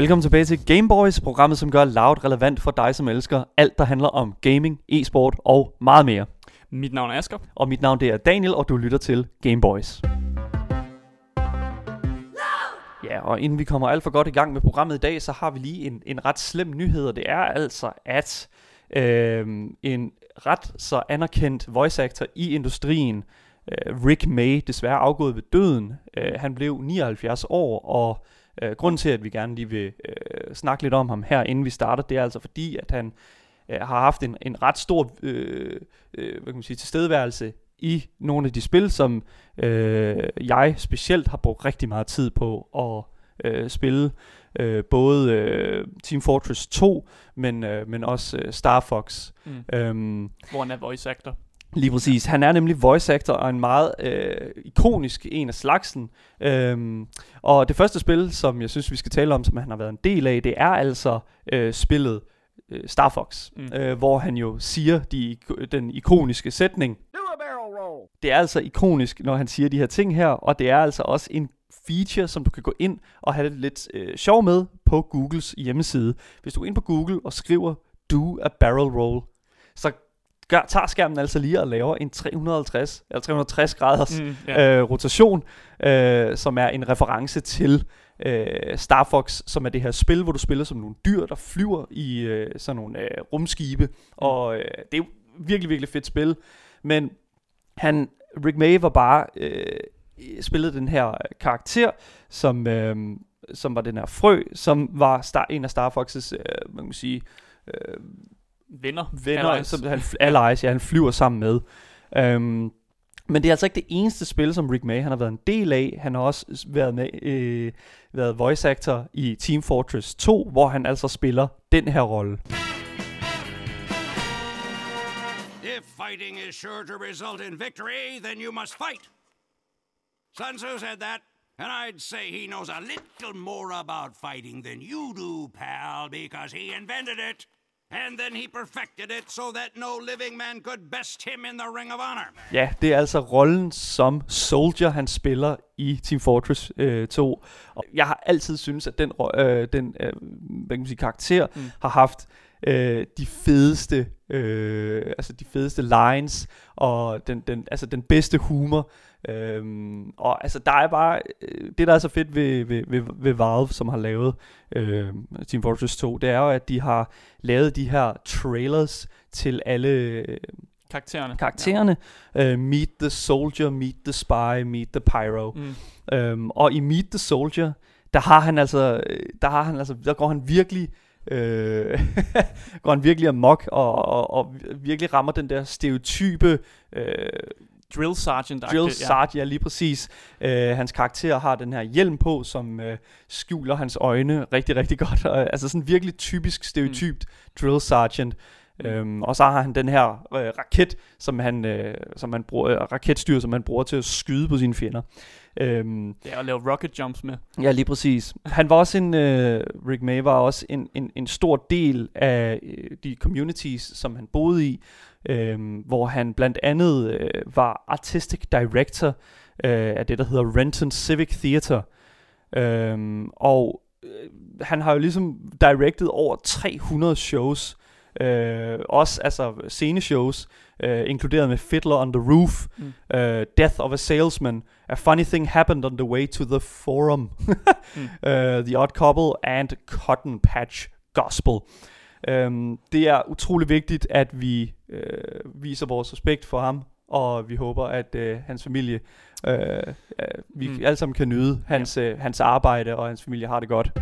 Velkommen tilbage til Gameboys, programmet som gør Loud relevant for dig, som elsker alt, der handler om gaming, e-sport og meget mere. Mit navn er Asger. Og mit navn det er Daniel, og du lytter til Gameboys. Ja, og inden vi kommer alt for godt i gang med programmet i dag, så har vi lige en ret slem nyhed, og det er altså, at en ret så anerkendt voice actor i industrien, Rick May, desværre afgået ved døden. Han blev 79 år, og grunden til, at vi gerne lige vil snakke lidt om ham her, inden vi starter, det er altså fordi, at han har haft en ret stor hvad kan man sige, tilstedeværelse i nogle af de spil, som jeg specielt har brugt rigtig meget tid på at spille. Både Team Fortress 2, men også Star Fox. Hvor han er voice actor. Lige præcis. Han er nemlig voice actor og en meget ikonisk en af slagsen. Og det første spil, som jeg synes, vi skal tale om, som han har været en del af, det er altså spillet Star Fox, hvor han jo siger den ikoniske sætning. Det er altså ikonisk, når han siger de her ting her, og det er altså også en feature, som du kan gå ind og have det lidt sjov med på Googles hjemmeside. Hvis du går ind på Google og skriver Do a Barrel Roll, så tager skærmen altså lige og laver en 350 eller 360 graders rotation, som er en reference til Star Fox, som er det her spil, hvor du spiller som nogle dyr, der flyver i sådan nogle rumskibe, og det er jo virkelig, virkelig fedt spil, men Rick May var bare spillede den her karakter, som var den her frø, som var en af Star Fox's, man kan sige, venner, allies. Som han flyver sammen med. Men det er altså ikke det eneste spil, som Rick May han har været en del af. Han har også været med, været voice actor i Team Fortress 2, hvor han altså spiller den her rolle. If fighting is sure to result in victory, then you must fight. Sun Tzu said that, and I'd say he knows a little more about fighting than you do, pal, because he invented it. And then he perfected it, so that no living man could best him in the ring of honor. Ja, det er altså rollen som Soldier, han spiller i Team Fortress 2. Og jeg har altid syntes, at den hvad kan man sige, karakter har haft de fedeste lines, og den bedste humor. Og altså der er bare det der er så fedt ved Valve, som har lavet Team Fortress 2, det er jo at de har lavet de her trailers til alle karaktererne. Ja. Meet the Soldier, Meet the Spy, Meet the Pyro. Og i Meet the Soldier der går han virkelig amok og virkelig rammer den der stereotype Drill Sergeant, ja, lige præcis. Hans karakter har den her hjelm på, som skjuler hans øjne rigtig, rigtig godt. Altså sådan virkelig typisk stereotypt Drill Sergeant. Og så har han den her raket, raketstyr, som han bruger til at skyde på sine fjender. Ja, og lave rocket jumps med. Ja, lige præcis. Han var også Rick May var også en stor del af de communities, som han boede i, hvor han blandt andet var artistic director af det, der hedder Renton Civic Theater. Og han har jo ligesom directed over 300 shows, også altså sceneshows, inkluderet med Fiddler on the Roof, Death of a Salesman, A Funny Thing Happened on the Way to the Forum, The Odd Couple and Cotton Patch Gospel. Det er utrolig vigtigt, at vi viser vores respekt for ham, og vi håber, at hans familie, vi alle sammen kan nyde hans arbejde, og hans familie har det godt.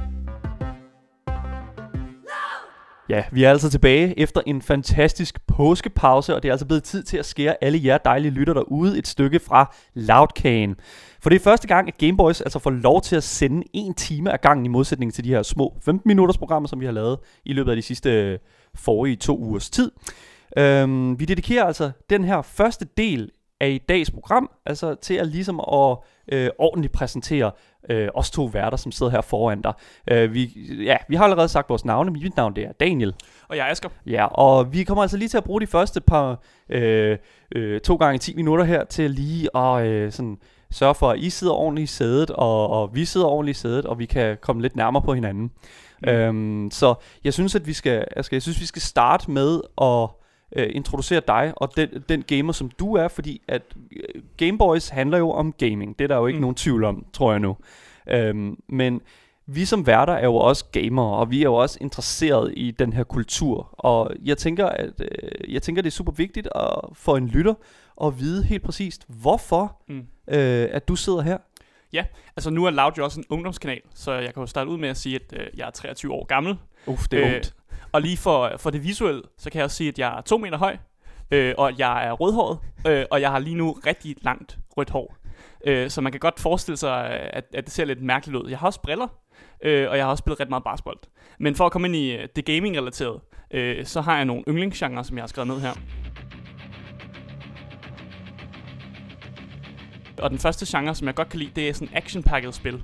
Ja, vi er altså tilbage efter en fantastisk påskepause, og det er altså blevet tid til at skære alle jer dejlige lytter derude et stykke fra Loudkagen. For det er første gang, at Gameboys altså får lov til at sende en time af gangen i modsætning til de her små 15-minutters programmer, som vi har lavet i løbet af de sidste forrige 2 ugers tid. Vi dedikerer altså den her første del af i dags program, altså til at ligesom at ordentligt præsentere os to værter, som sidder her foran dig. Vi har allerede sagt vores navne, men mit navn det er Daniel. Og jeg er Asger. Ja, og vi kommer altså lige til at bruge de første par 2x10 minutter her til lige at sådan sørge for, at I sidder ordentligt i sædet, og vi sidder ordentligt i sædet, og vi kan komme lidt nærmere på hinanden. Så jeg synes, at vi skal starte med at introducere dig og den gamer, som du er, fordi at Gameboys handler jo om gaming. Det er der jo ikke nogen tvivl om, tror jeg nu. Men vi som værter er jo også gamere, og vi er jo også interesseret i den her kultur. Og jeg tænker, at det er super vigtigt for en lytter at vide helt præcist, hvorfor at du sidder her. Ja, altså nu er Loud jo også en ungdomskanal, så jeg kan jo starte ud med at sige, at jeg er 23 år gammel. Det er ungt. Og lige for det visuelle, så kan jeg også sige, at jeg er 2 meter høj, og jeg er rødhåret, og jeg har lige nu rigtig langt rødt hår. Så man kan godt forestille sig, at det ser lidt mærkeligt ud. Jeg har også briller, og jeg har også spillet ret meget basketball. Men for at komme ind i det gaming-relaterede, så har jeg nogle yndlingsgenre, som jeg har skrevet ned her. Og den første genre, som jeg godt kan lide, det er sådan action-packet spil.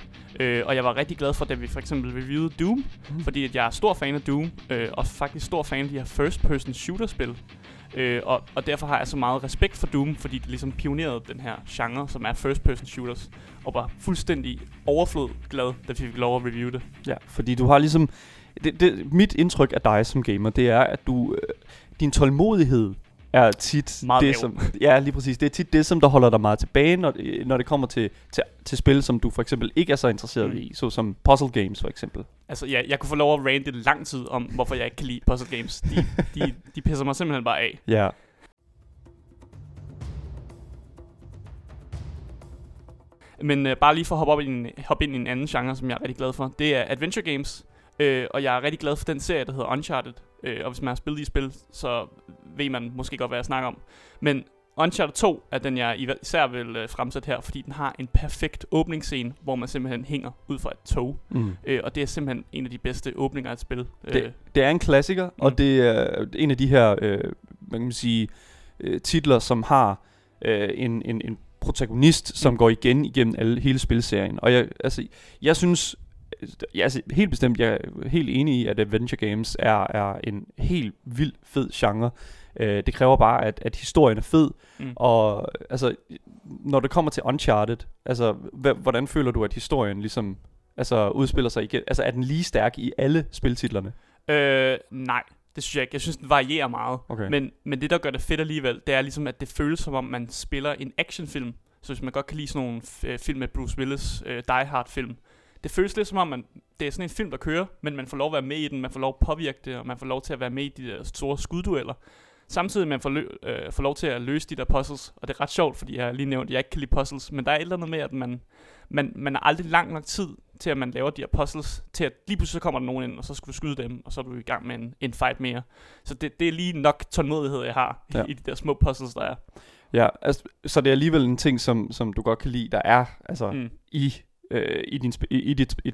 Og jeg var rigtig glad for, da vi for eksempel reviewede Doom, fordi at jeg er stor fan af Doom, og faktisk stor fan af de her first-person shooter-spil. Og derfor har jeg så meget respekt for Doom, fordi det ligesom pionerede den her genre, som er first-person shooters, og var fuldstændig overflodglad, da vi fik lov at reviewe det. Ja, fordi du har ligesom... mit indtryk af dig som gamer, det er, at du... din tålmodighed... er tit det, som, ja, lige præcis. Det er tit det, som der holder dig meget tilbage, når det kommer til spil, som du for eksempel ikke er så interesseret i, såsom puzzle games for eksempel. Altså, ja, jeg kunne få lov at rante lang tid om, hvorfor jeg ikke kan lide puzzle games. De pisser mig simpelthen bare af. Ja. Men bare lige for at hoppe ind i en anden genre, som jeg er rigtig glad for, det er adventure games. Og jeg er rigtig glad for den serie, der hedder Uncharted. Og hvis man har spillet de spil, så ved man måske godt, hvad jeg snakker om. Men Uncharted 2 er den, jeg især vil fremsætte her, fordi den har en perfekt åbningsscene, hvor man simpelthen hænger ud fra et tog. Og det er simpelthen en af de bedste åbninger af et spil. Det er en klassiker, og det er en af de her man kan sige, titler, som har en protagonist, som går igennem hele spilserien. Og jeg synes... Altså, helt bestemt, jeg er helt enig i, at adventure games er en helt vild fed genre. Det kræver bare, at historien er fed. Og altså, når det kommer til Uncharted, altså, hvordan føler du, at historien ligesom, altså, udspiller sig igen? Altså, er den lige stærk i alle spiltitlerne? Nej, det synes jeg ikke. Jeg synes, den varierer meget. Okay. Men det, der gør det fedt alligevel, det er ligesom, at det føles som om, man spiller en actionfilm. Så hvis man godt kan lide sådan nogle film med Bruce Willis, Die Hard-film, det føles lidt som om, det er sådan en film, der kører, men man får lov at være med i den, man får lov at påvirke det, og man får lov til at være med i de der store skuddueller. Samtidig man får lov til at løse de der puzzles, og det er ret sjovt, fordi jeg lige nævnte, at jeg ikke kan lide puzzles, men der er et eller andet med, at man har aldrig lang nok tid til, at man laver de her puzzles, til at lige pludselig så kommer der nogen ind, og så skal du skyde dem, og så er du i gang med en fight mere. Så det er lige nok tålmodighed, jeg har i de der små puzzles, der er. Ja, altså, så det er alligevel en ting, som du godt kan lide, der er altså i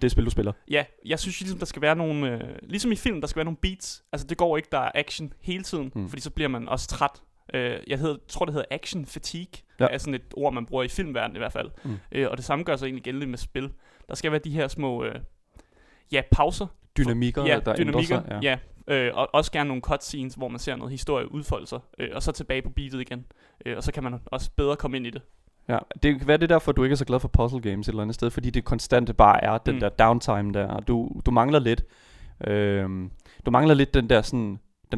det spil, du spiller. Ja, jeg synes ligesom, der skal være nogle... ligesom i film, der skal være nogle beats. Altså, det går ikke, der er action hele tiden, fordi så bliver man også træt. Jeg tror, det hedder action fatigue. Ja. Det er sådan et ord, man bruger i filmverdenen i hvert fald. Og det samme gør sig egentlig gældende med spil. Der skal være de her små... pauser. Dynamikker, der ændrer sig. Og også gerne nogle cutscenes, hvor man ser noget historie udfolde sig, og så tilbage på beatet igen. Og så kan man også bedre komme ind i det. Ja, det kan være det derfor, du ikke er så glad for puzzle games et eller andet sted, fordi det konstante bare er den der downtime der, og du mangler lidt, den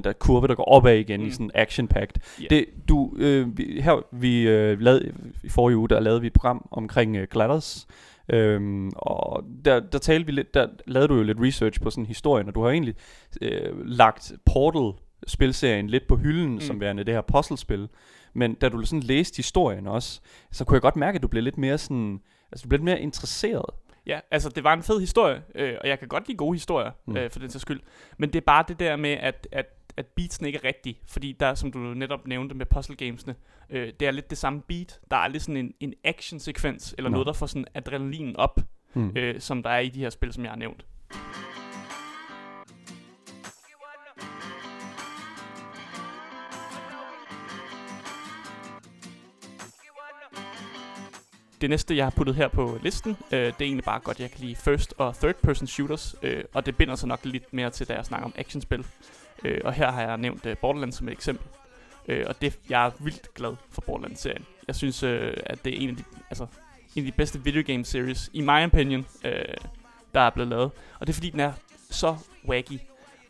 der kurve, der går opad igen i sådan action-packed. Yeah. Vi lavede i forrige uge, der lavede vi et program omkring Gladders, og der talte vi lidt, der lavede du jo lidt research på sådan historien, og du har egentlig lagt Portal-spilserien lidt på hylden, som værende det her puzzlespil. Men da du sådan læste historien også, så kunne jeg godt mærke, at du blev lidt mere sådan, altså du blev lidt mere interesseret. Ja, altså det var en fed historie, og jeg kan godt lide gode historier, for den sags skyld. Men det er bare det der med, at beatsen ikke er rigtig, fordi der, som du netop nævnte med puzzle gamesene, det er lidt det samme beat. Der er aldrig sådan en action-sekvens, eller noget, der får sådan adrenalin op, som der er i de her spil, som jeg har nævnt. Det næste, jeg har puttet her på listen, det er egentlig bare godt, jeg kan lide first- og third-person shooters, og det binder sig nok lidt mere til, da jeg snakker om actionspil. Og her har jeg nævnt Borderlands som et eksempel, og jeg er vildt glad for Borderlands-serien. Jeg synes, at det er en af de bedste video game series, i my opinion, der er blevet lavet. Og det er fordi, den er så wacky.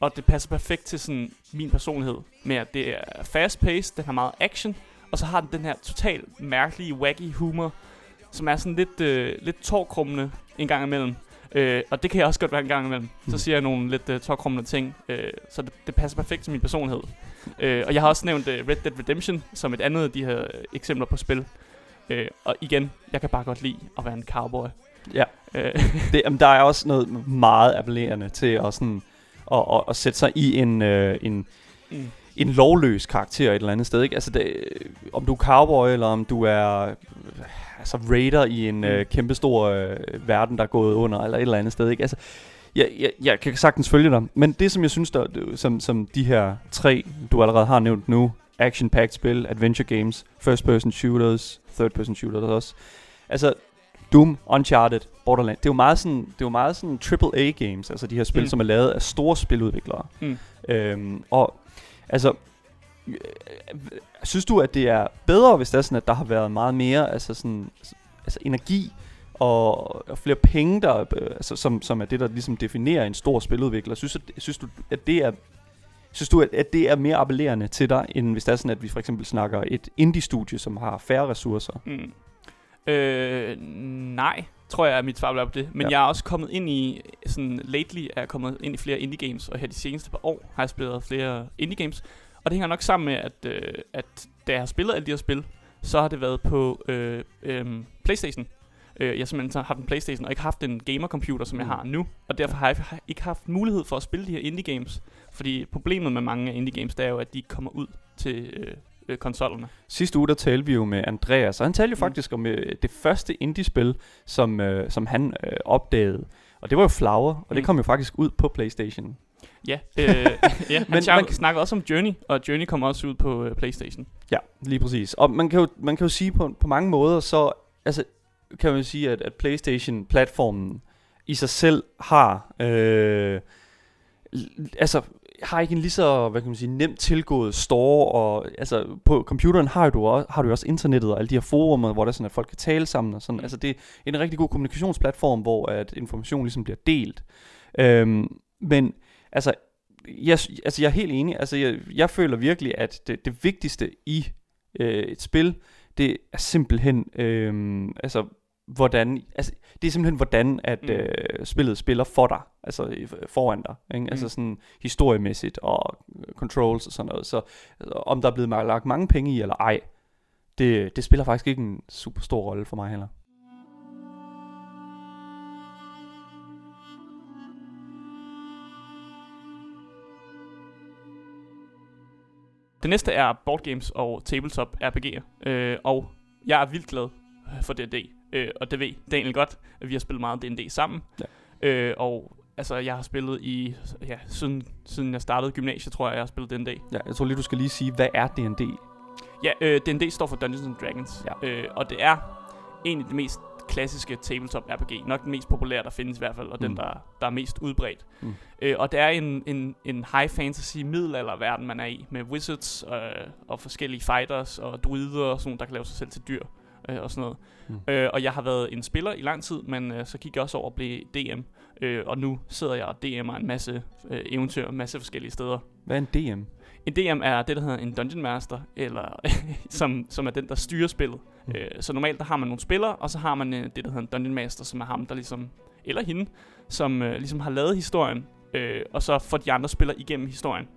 Og det passer perfekt til sådan min personlighed med, at det er fast-paced, den har meget action, og så har den den her totalt mærkelige, wacky humor, som er sådan lidt tårkrummende en gang imellem. Og det kan jeg også godt være en gang imellem. Så siger jeg nogle lidt tårkrummende ting, så det passer perfekt til min personlighed. Og jeg har også nævnt Red Dead Redemption som et andet af de her eksempler på spil. Og igen, jeg kan bare godt lide at være en cowboy. Ja, det, der er også noget meget appellerende til at sådan og sætte sig i en lovløs karakter et eller andet sted, ikke? Altså det, om du er cowboy, eller om du er altså raider i en kæmpestor verden, der er gået under, eller et eller andet sted, ikke? Altså, jeg kan sagtens følge dig, men det som jeg synes, der, som de her tre, du allerede har nævnt nu, action-packed spil, adventure games, first-person shooters, third-person shooters også, altså Doom, Uncharted, Borderlands. Det er jo meget sådan, AAA games, altså de her spil, som er lavet af store spiludviklere. Og altså, synes du, at det er bedre, hvis det er sådan, at der har været meget mere, altså sådan, altså energi og flere penge, der, altså, som er det, der ligesom definerer en stor spiludvikler? Synes du, at det er mere appellerende til dig, end hvis det er sådan, at vi for eksempel snakker et indie-studie, som har færre ressourcer? Nej, tror jeg, at mit svar bliver på det. Men jeg er også kommet ind i, sådan lately er jeg kommet ind i flere indie games, og her de seneste par år har jeg spillet flere indie games. Og det hænger nok sammen med, at da jeg har spillet alle de her spil, så har det været på PlayStation. Jeg simpelthen har haft en PlayStation og ikke haft en gamercomputer, som jeg har nu. Og derfor har jeg ikke haft mulighed for at spille de her indie games. Fordi problemet med mange af indie games, det er jo, at de ikke kommer ud til konsollerne. Sidste uge der talte vi jo med Andreas, og han talte jo faktisk om det første indie-spil, som han opdagede. Og det var jo Flower, og det kom jo faktisk ud på PlayStation. Ja, man kan snakke også om Journey, og Journey kommer også ud på PlayStation. Ja, lige præcis. Og man kan jo sige på mange måder, så altså, kan man jo sige, at PlayStation-platformen i sig selv har har ikke en lige så, hvad kan man sige, nemt tilgået store, og altså på computeren har du også internettet og alle de her forumer, hvor der sådan at folk kan tale sammen og sådan. Altså det er en rigtig god kommunikationsplatform, hvor at information ligesom bliver delt. Men altså jeg er helt enig. Altså jeg føler virkelig, at det vigtigste i et spil, det er simpelthen hvordan at spillet spiller for dig, altså foran dig, ikke? Altså sådan historiemæssigt og controls og sådan noget. Så om der er blevet lagt mange penge i eller ej, det spiller faktisk ikke en super stor rolle for mig heller. Det næste er board games og tabletop RPG'er, og jeg er vildt glad for D&D. Og det ved Daniel godt, at vi har spillet meget D&D sammen. Ja. Og altså, jeg har spillet i siden jeg startede gymnasiet, tror jeg har spillet D&D. Ja, jeg tror lige du skal lige sige, hvad er D&D? Ja, D&D står for Dungeons and Dragons. Ja. Og det er egentlig det mest klassiske tabletop RPG, nok den mest populære der findes i hvert fald, og den der er mest udbredt. Og det er en high fantasy middelalderverden man er i, med wizards og forskellige fighters og druider og sådan noget, der kan lave sig selv til dyr. Og sådan noget. Og jeg har været en spiller i lang tid, men så gik jeg også over og blev DM. Og nu sidder jeg og DM'er en masse eventyr, en masse forskellige steder. Hvad er en DM? En DM er det, der hedder en Dungeon Master, eller som er den, der styrer spillet. Så normalt der har man nogle spillere, og så har man det, der hedder en Dungeon Master, som er ham, der ligesom, eller hende, som ligesom har lavet historien, og så får de andre spillere igennem historien.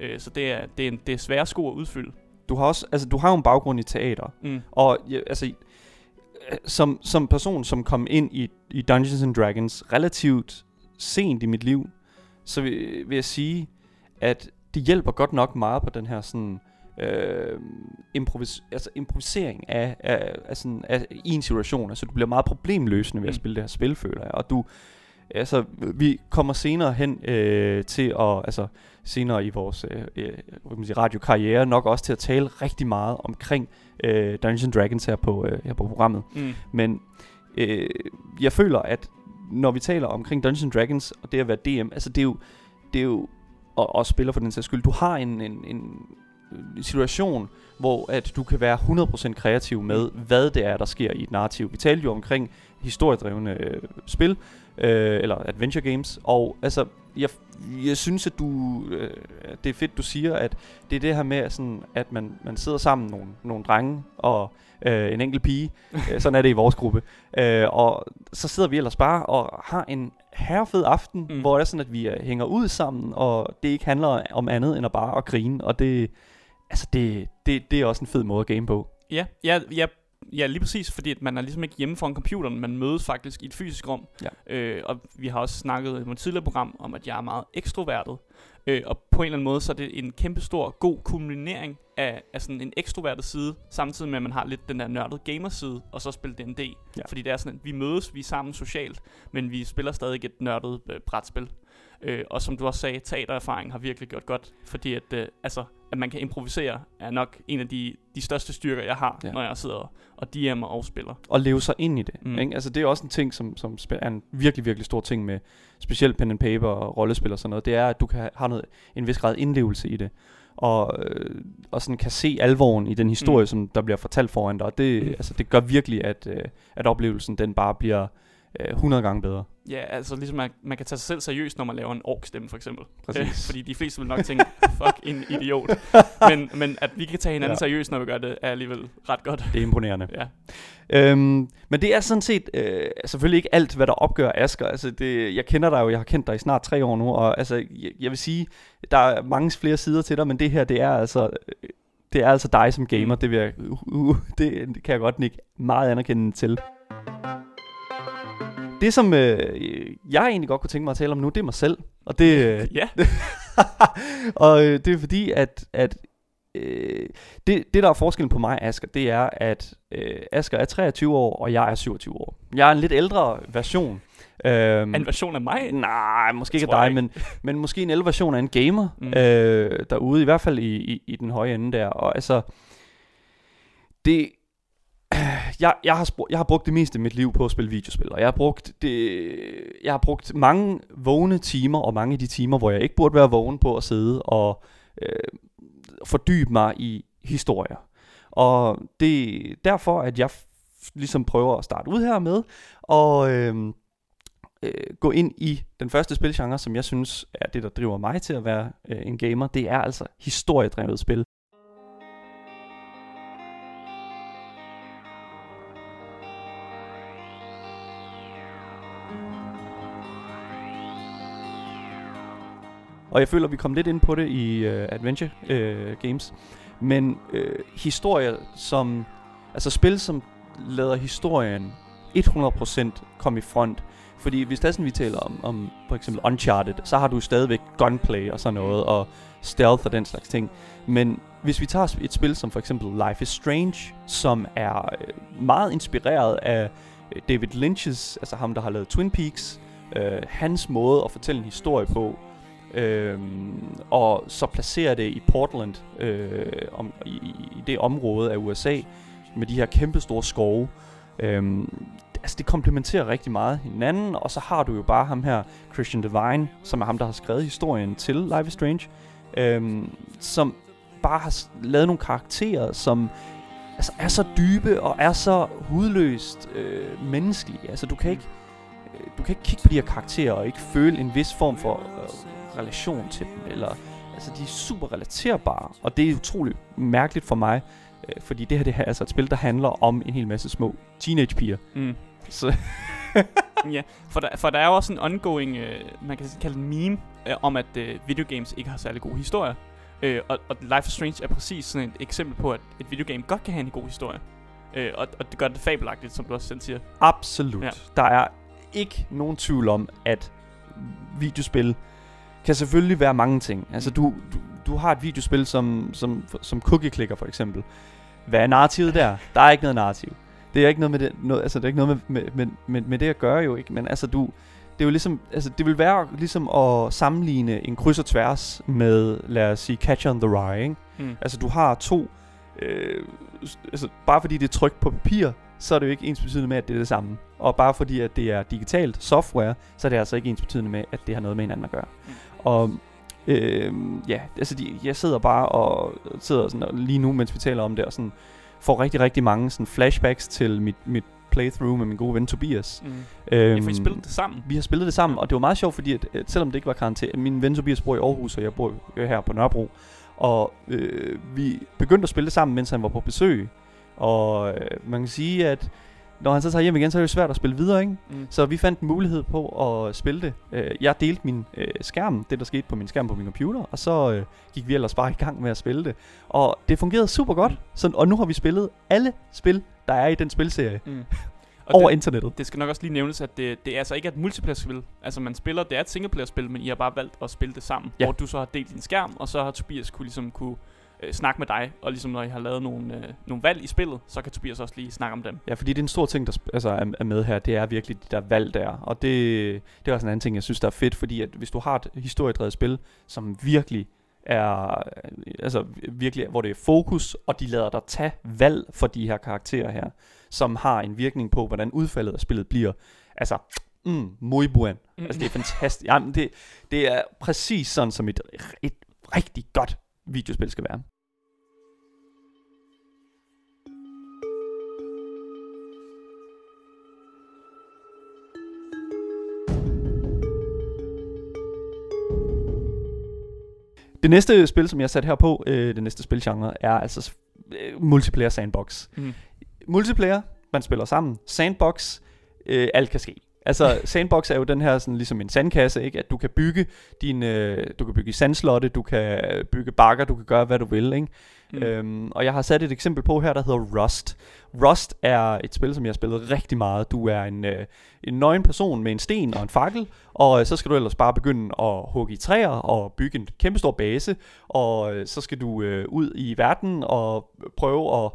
Ja. Så det er svære sko at udfylde. Du har jo en baggrund i teater. Og altså som person som kom ind i Dungeons and Dragons relativt sent i mit liv, så vil jeg sige, at det hjælper godt nok meget på den her sådan improvisering af i en situation. Altså du bliver meget problemløsende ved at spille det her spil, føler jeg. Og altså, vi kommer senere hen til at, altså senere i vores radiokarriere, nok også til at tale rigtig meget omkring Dungeons & Dragons her på programmet. Men jeg føler, at når vi taler omkring Dungeons & Dragons og det at være DM, altså det er jo og spiller for den sags skyld, du har en situation, hvor at du kan være 100% kreativ med, hvad det er, der sker i et narrativ. Vi talte jo omkring historiedrevne spil, eller adventure games, og altså Jeg synes, at du det er fedt, du siger, at det er det her med, sådan, at man sidder sammen, nogle drenge og en enkelt pige, sådan er det i vores gruppe, og så sidder vi ellers bare og har en herrefed aften, hvor det er sådan, at vi hænger ud sammen, og det ikke handler om andet end at bare at grine, og det er også en fed måde at game på. Ja, lige præcis, fordi man er ligesom ikke hjemme foran computeren, man mødes faktisk i et fysisk rum, og vi har også snakket i et tidligere program om, at jeg er meget ekstrovertet, og på en eller anden måde, så er det en kæmpestor, god kombinering af sådan en ekstrovertet side, samtidig med, at man har lidt den der nørdede gamerside, og så spille D&D, fordi det er sådan, at vi mødes, vi er sammen socialt, men vi spiller stadig et nørdet brætspil. Og som du også sagde, teatererfaring har virkelig gjort godt, fordi at, at man kan improvisere er nok en af de største styrker, jeg har, når jeg sidder og DM'er og spiller. Og leve sig ind i det. Ikke? Altså, det er også en ting, som er en virkelig, virkelig stor ting med specielt pen and paper og rollespil og sådan noget. Det er, at du kan have en vis grad indlevelse i det. Og sådan kan se alvoren i den historie, som der bliver fortalt foran dig. Og det, altså, det gør virkelig, at oplevelsen den bare bliver 100 gange bedre. Ja, altså ligesom at man kan tage sig selv seriøst, når man laver en orkstemme for eksempel. Fordi de fleste vil nok tænke, fuck en idiot. Men at vi kan tage hinanden seriøst, når vi gør det, er alligevel ret godt. Det er imponerende. Men det er sådan set selvfølgelig ikke alt, hvad der opgør Asger. Altså jeg kender dig jo, jeg har kendt dig i snart 3 år nu, og altså jeg vil sige, der er mange flere sider til dig, men det her, det er altså... Det er altså dig som gamer, det vil jeg, det kan jeg godt nikke meget anerkendende til. Det, som jeg egentlig godt kunne tænke mig at tale om nu, det er mig selv. Og det, og det er fordi, at det, der er forskellen på mig og Asger, det er, at Asger er 23 år, og jeg er 27 år. Jeg er en lidt ældre version. En version af mig? Nej, måske ikke af dig, men måske en ældre version af en gamer derude, i hvert fald i den høje ende der. Og altså, det... Jeg har brugt det meste af mit liv på at spille videospil, og jeg har brugt mange vågne timer, og mange af de timer, hvor jeg ikke burde være vågen, på at sidde og fordybe mig i historier. Og det er derfor, at jeg ligesom prøver at starte ud her med og gå ind i den første spilgenre, som jeg synes er det, der driver mig til at være en gamer. Det er altså historiedrevet spil. Og jeg føler, at vi kom lidt ind på det i Adventure Games. Men historier som... Altså spil, som lader historien 100% komme i front. Fordi hvis det er sådan, vi taler om for eksempel Uncharted, så har du stadigvæk gunplay og sådan noget, og stealth og den slags ting. Men hvis vi tager et spil som for eksempel Life is Strange, som er meget inspireret af David Lynch's, altså ham, der har lavet Twin Peaks, hans måde at fortælle en historie på, og så placerer det i Portland, i det område af USA med de her kæmpe store skove. Altså det komplementerer rigtig meget hinanden, og så har du jo bare ham her Christian Devine, som er ham, der har skrevet historien til Life is Strange, som bare har lavet nogle karakterer, som altså er så dybe og er så hudløst menneskelige. Altså du kan ikke kigge på de her karakterer og ikke føle en vis form for relation til dem, eller altså de er super relaterbare, og det er utroligt mærkeligt for mig, fordi det her er altså et spil, der handler om en hel masse små teenagepiger. Så ja, for der er jo også en ongoing, man kan kalde det meme, om at videogames ikke har særlig gode historier, og Life is Strange er præcis sådan et eksempel på, at et videogame godt kan have en god historie, og det gør det fabelagtigt, som du også selv siger. Absolut. Ja. Der er ikke nogen tvivl om, at videospil kan selvfølgelig være mange ting. Altså du har et videospil som Cookie Clicker for eksempel. Hvad er narrativet der? Der er ikke noget narrativ. Det er ikke noget med det, altså det er ikke noget med det at gøre, jo ikke. Men altså det er jo ligesom, altså det vil være ligesom at sammenligne en kryds og tværs med, lad os sige, Catch on the Rye, ikke? Altså du har to, altså bare fordi det er trykt på papir, så er det jo ikke ensbetydende med, at det er det samme. Og bare fordi, at det er digitalt software, så er det altså ikke ensbetydende med, at det har noget med hinanden at gøre. Og jeg sidder bare og sidder sådan, og lige nu, mens vi taler om det, og sådan, får rigtig, rigtig mange sådan flashbacks til mit playthrough med min gode ven Tobias. Ja, for I spillede det sammen? Vi har spillet det sammen, og det var meget sjovt, fordi at selvom det ikke var karantæne, min ven Tobias bor i Aarhus, og jeg bor her på Nørrebro, og vi begyndte at spille det sammen, mens han var på besøg, og man kan sige, at når han så tager hjem igen, så er det jo svært at spille videre, ikke? Så vi fandt en mulighed på at spille det. Jeg delte min skærm, det der skete på min skærm på min computer, og så gik vi ellers bare i gang med at spille det. Og det fungerede super godt, så, og nu har vi spillet alle spil, der er i den spilserie. Over det, internettet. Det skal nok også lige nævnes, at det er altså ikke et multiplayer-spil. Altså man spiller, det er et singleplayer-spil, men I har bare valgt at spille det sammen. Ja. Hvor du så har delt din skærm, og så har Tobias kunne snakke med dig, og ligesom når I har lavet nogle valg i spillet, så kan Tobias også lige snakke om dem. Ja, fordi det er en stor ting, der er med her, det er virkelig de der valg der, og det er også en anden ting, jeg synes, der er fedt, fordi at hvis du har et historiedrevet spil, som virkelig er, altså virkelig, hvor det er fokus, og de lader dig tage valg for de her karakterer her, som har en virkning på, hvordan udfaldet af spillet bliver, altså... muy buen. Altså det er fantastisk. Jamen, det er præcis sådan, som et rigtig godt videospil skal være. Det næste spil, som jeg satte her på, det næste spilgenre, er altså multiplayer sandbox. Multiplayer, man spiller sammen. Sandbox, alt kan ske. Altså sandbox er jo den her sådan ligesom en sandkasse, ikke? At du kan bygge du kan bygge sandslotte, du kan bygge bakker, du kan gøre hvad du vil, ikke? Og jeg har sat et eksempel på her, der hedder Rust. Rust er et spil, som jeg har spillet rigtig meget. Du er en nøgen person med en sten og en fakkel, og så skal du ellers bare begynde at hugge i træer og bygge en kæmpestor base, og så skal du ud i verden og prøve at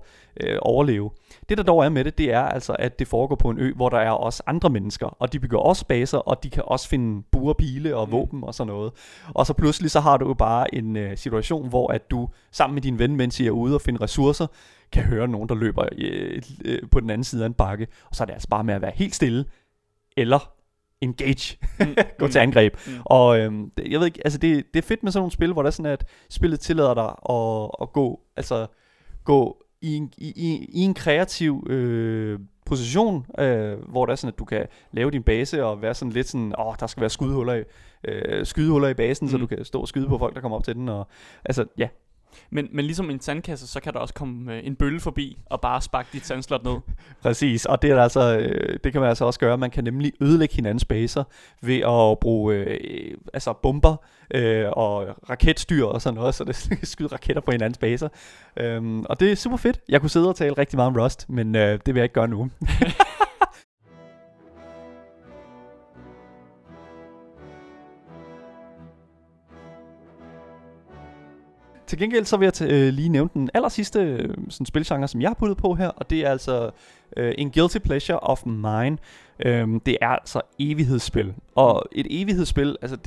overleve. Det der dog er med det er altså, at det foregår på en ø, hvor der er også andre mennesker, og de bygger også baser, og de kan også finde buer, pile og våben og sådan noget. Og så pludselig så har du jo bare en situation, hvor at du sammen med din ven, mens I er ude og finde ressourcer, kan høre nogen, der løber på den anden side af en bakke, og så er det altså bare med at være helt stille, eller engage, gå til angreb. Og jeg ved ikke, altså det er fedt med sådan nogle spil, hvor der er sådan, at spillet tillader dig at gå i en kreativ position, hvor der er sådan, at du kan lave din base og være sådan lidt sådan, der skal være skydehuller i basen, så du kan stå og skyde på folk, der kommer op til den, og altså, ja. Men ligesom en sandkasse, så kan der også komme en bølle forbi og bare sparke dit sandslot ned. Præcis, og det kan man altså også gøre. Man kan nemlig ødelægge hinandens baser ved at bruge bomber og raketstyr og sådan noget, så det kan skyde raketter på hinandens baser. Og det er super fedt. Jeg kunne sidde og tale rigtig meget om Rust, men det vil jeg ikke gøre nu. Til gengæld så vil jeg lige nævne den allersidste spilgenre, som jeg har puttet på her, og det er altså en guilty pleasure of mine. Det er altså evighedsspil. Og et evighedsspil, altså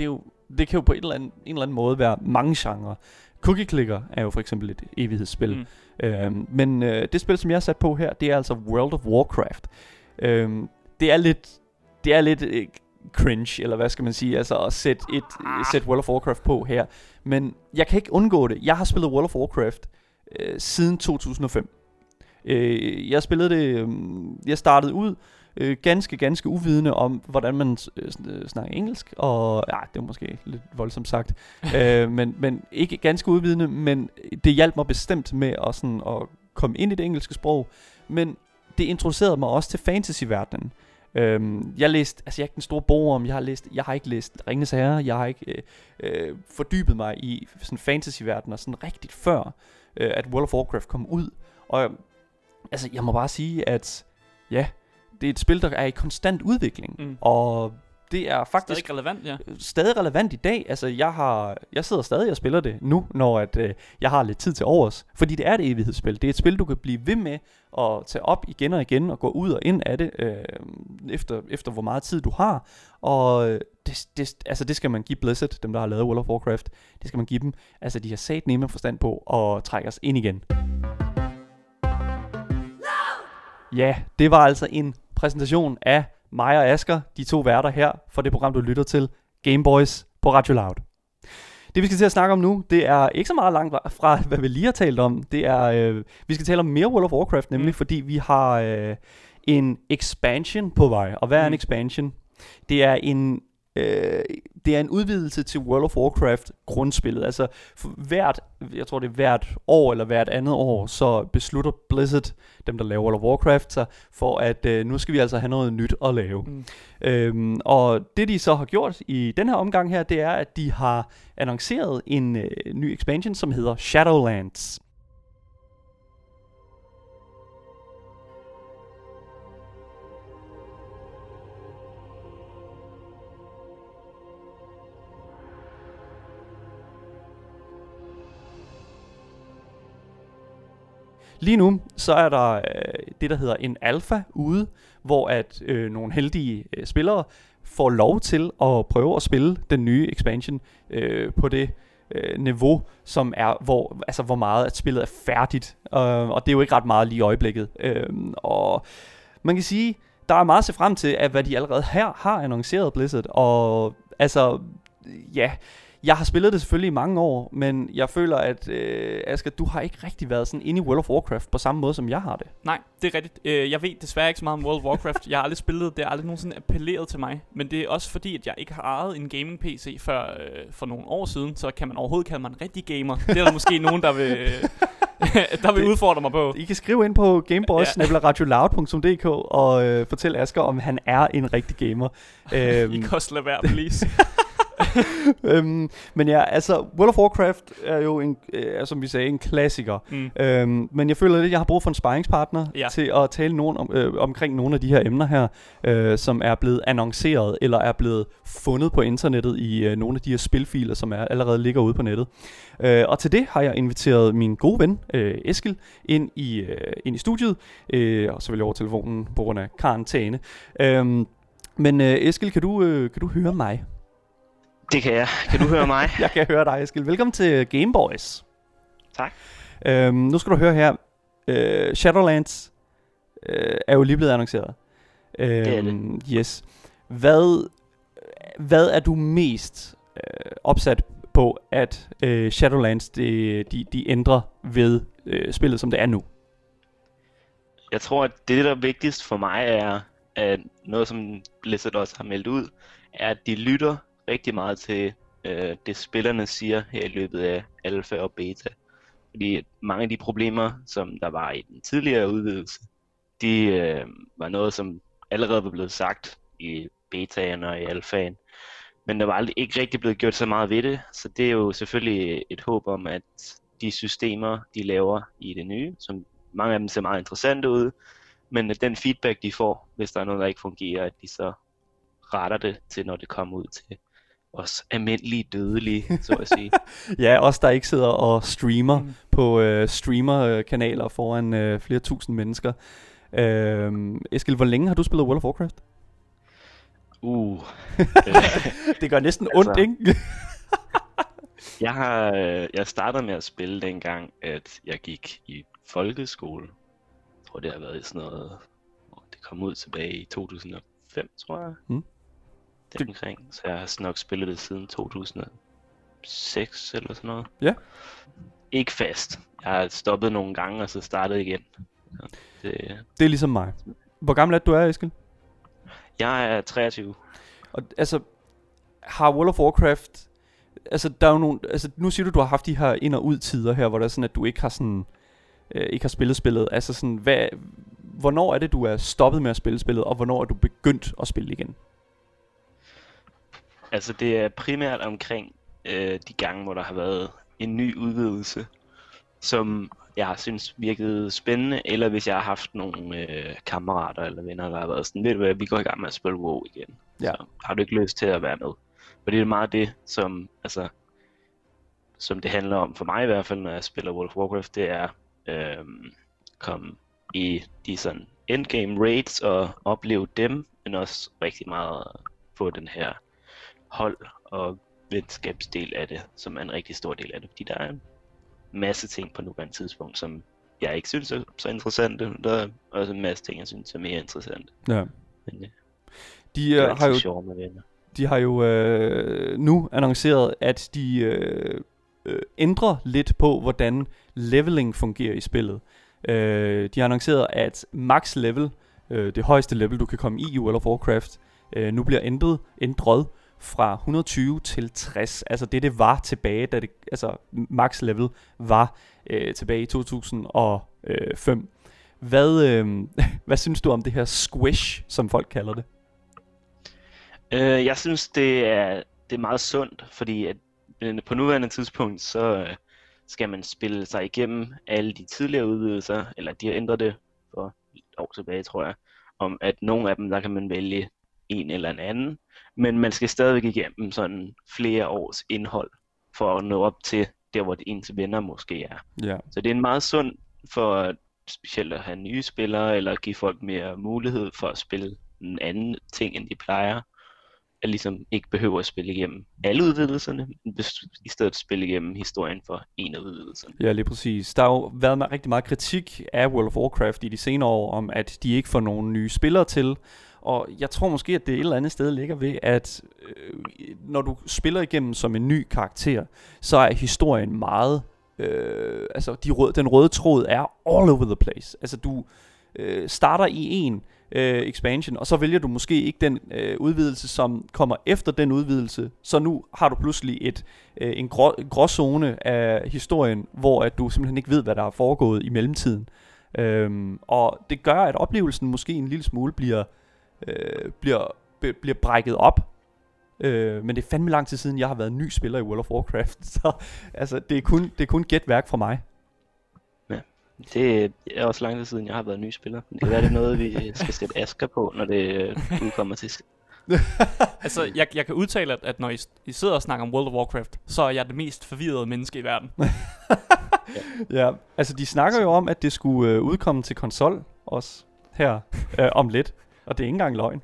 det kan jo på en eller anden måde være mange genrer. Cookie Clicker er jo for eksempel et evighedsspil. Men det spil, som jeg har sat på her, det er altså World of Warcraft. Det er lidt cringe, eller hvad skal man sige, altså at sætte World of Warcraft på her. Men jeg kan ikke undgå det. Jeg har spillet World of Warcraft siden 2005. Jeg spillede det... jeg startede ud ganske uvidende om, hvordan man snakker engelsk, og... ja, det var måske lidt voldsomt sagt. men ikke ganske uvidende, men det hjalp mig bestemt med at komme ind i det engelske sprog. Men det introducerede mig også til fantasyverdenen. Jeg læste, altså jeg er ikke den store bog om, jeg har ikke læst Ringenes Herre, jeg har ikke fordybet mig i sådan fantasyverden og sådan rigtigt før, at World of Warcraft kom ud. Og altså jeg må bare sige, at ja, det er et spil, der er i konstant udvikling, og det er faktisk stadig relevant i dag. Altså jeg sidder stadig og spiller det nu, når at jeg har lidt tid til overs, fordi det er et evighedsspil. Det er et spil, du kan blive ved med at tage op igen og igen og gå ud og ind af det efter hvor meget tid du har. Og det skal man give Blizzard, dem der har lavet World of Warcraft. Det skal man give dem. Altså de har sat nemme forstand på at trække os ind igen. Ja, det var altså en præsentation af mig og Asger, de to værter her for det program, du lytter til, Gameboys på Radio Loud. Det vi skal til at snakke om nu, det er ikke så meget langt fra, hvad vi lige har talt om. Det er, vi skal tale om mere World of Warcraft, nemlig fordi vi har en expansion på vej. Og hvad er en expansion? Det er en udvidelse til World of Warcraft grundspillet. Altså hvert, jeg tror det er hvert år eller hvert andet år, så beslutter Blizzard, dem der laver World of Warcraft, sig for at nu skal vi altså have noget nyt at lave. Og det de så har gjort i den her omgang her, det er at de har annonceret en ny expansion, som hedder Shadowlands. Lige nu, så er der det, der hedder en alfa ude, hvor at nogle heldige spillere får lov til at prøve at spille den nye expansion på det niveau, som er, hvor meget at spillet er færdigt. Og det er jo ikke ret meget lige i øjeblikket. Og man kan sige, der er meget at se frem til, at hvad de allerede her har annonceret Blizzard. Og altså, ja... Jeg har spillet det selvfølgelig i mange år, men jeg føler, at Asger, du har ikke rigtig været sådan inde i World of Warcraft på samme måde, som jeg har det. Nej, det er rigtigt. Jeg ved desværre ikke så meget om World of Warcraft. Jeg har aldrig spillet det, har aldrig nogensinde appelleret til mig. Men det er også fordi, at jeg ikke har ejet en gaming-PC før for nogle år siden, så kan man overhovedet kalde mig en rigtig gamer. Det er der måske nogen, der vil... der vil udfordre mig på. I kan skrive ind på gameboys@radioloud.dk og fortælle Asger, om han er en rigtig gamer. I kan også lade være, please. Men ja, altså World of Warcraft er jo en, som vi sagde, en klassiker. Men jeg føler lidt, jeg har brug for en sparringspartner til at tale nogen om, omkring nogle af de her emner her, som er blevet annonceret eller er blevet fundet på internettet i nogle af de her spilfiler, som allerede ligger ude på nettet. Og til det har jeg inviteret min gode ven Eskil ind i studiet, og så vil jeg over telefonen på grund af karantæne. Men Eskil, kan du høre mig? Det kan jeg. Kan du høre mig? Jeg kan høre dig, Eskil. Velkommen til Gameboys. Tak. Nu skal du høre her. Shadowlands er jo lige blevet annonceret. Det er det. Yes. Hvad er du mest opsat på, at Shadowlands de ændrer ved spillet, som det er nu? Jeg tror, at det, der er vigtigst for mig, er at noget, som Blizzard også har meldt ud, er, at de lytter rigtig meget til det spillerne siger her i løbet af alfa og beta. Fordi mange af de problemer, som der var i den tidligere udvidelse, de var noget, som allerede var blevet sagt i betaen og i alfaen. Men der var aldrig ikke rigtig blevet gjort så meget ved det, så det er jo selvfølgelig et håb om, at de systemer, de laver i det nye, som mange af dem ser meget interessante ud, men at den feedback, de får, hvis der er noget, der ikke fungerer, at de så retter det til, når det kommer ud til os almindelige dødelige, så at sige. Ja, os der ikke sidder og streamer på streamerkanaler foran flere tusind mennesker. Eskil, hvor længe har du spillet World of Warcraft? Det gør næsten ondt, ikke? Jeg startede med at spille dengang, at jeg gik i folkeskole. Jeg tror, det har været sådan noget... Det kom ud tilbage i 2005, tror jeg. Så jeg har nok spillet det siden 2006 eller sådan noget. Ja. Ikke fast. Jeg har stoppet nogle gange og så startet igen. Det er ligesom mig. Hvor gammel er du, Eskil? Jeg er 23. Og altså, har World of Warcraft... Altså, der er jo nogle... Altså, nu siger du har haft de her ind- og ud-tider her, hvor der er sådan, at du ikke har sådan... ikke har spillet spillet. Altså sådan, hvornår er det, du er stoppet med at spille spillet, og hvornår er du begyndt at spille igen? Altså det er primært omkring de gange, hvor der har været en ny udvidelse, som jeg synes virkede spændende, eller hvis jeg har haft nogle kammerater eller venner, der har været sådan, ved du hvad, vi går i gang med at spille WoW igen, så har du ikke lyst til at være med. Og det er meget det, som, altså, som det handler om for mig i hvert fald, når jeg spiller World of Warcraft, det er at komme i de sådan endgame raids og opleve dem, men også rigtig meget få den her hold og venskabsdel af det, som er en rigtig stor del af det, fordi der er en masse ting på nuværende tidspunkt, som jeg ikke synes er så interessante. Der er også en masse ting, jeg synes er mere interessante. Ja. Men ja, de har jo nu annonceret, at de ændrer lidt på, hvordan leveling fungerer i spillet. De har annonceret, at max level det højeste level du kan komme i World of Warcraft, nu bliver ændret fra 120 til 60. Altså det var tilbage, da det, altså max level var tilbage i 2005. Hvad synes du om det her squish, som folk kalder det? Jeg synes det er meget sundt, fordi at på nuværende tidspunkt så skal man spille sig igennem alle de tidligere udvidelser, eller de har ændret det for et år tilbage, tror jeg, om at nogle af dem, der kan man vælge en eller en anden, men man skal stadigvæk igennem sådan flere års indhold for at nå op til der, hvor det ens venner måske er. Yeah. Så det er en meget sund for specielt at have nye spillere, eller give folk mere mulighed for at spille en anden ting, end de plejer, at ligesom ikke behøver at spille igennem alle udvidelserne, i stedet at spille igennem historien for en af udvidelserne. Ja, lige præcis. Der har jo været rigtig meget kritik af World of Warcraft i de senere år, om at de ikke får nogen nye spillere til, og jeg tror måske, at det et eller andet sted ligger ved, at når du spiller igennem som en ny karakter, så er historien meget... altså den røde tråd er all over the place. Altså du starter i en expansion, og så vælger du måske ikke den udvidelse, som kommer efter den udvidelse. Så nu har du pludselig en gråzone af historien, hvor at du simpelthen ikke ved, hvad der er foregået i mellemtiden. Og det gør, at oplevelsen måske en lille smule bliver brækket op. Men det er fandme lang tid siden, jeg har været ny spiller i World of Warcraft. Så altså, det er kun gætværk fra mig. Ja, det er også lang tid siden, jeg har været ny spiller. Det kan være, det er noget, vi skal sætte Asger på, når det udkommer til. Altså, jeg kan udtale, at når I sidder og snakker om World of Warcraft, så er jeg det mest forvirrede menneske i verden. Ja, altså de snakker jo om, at det skulle udkomme til konsol også her om lidt. Og det er ikke engang løgn.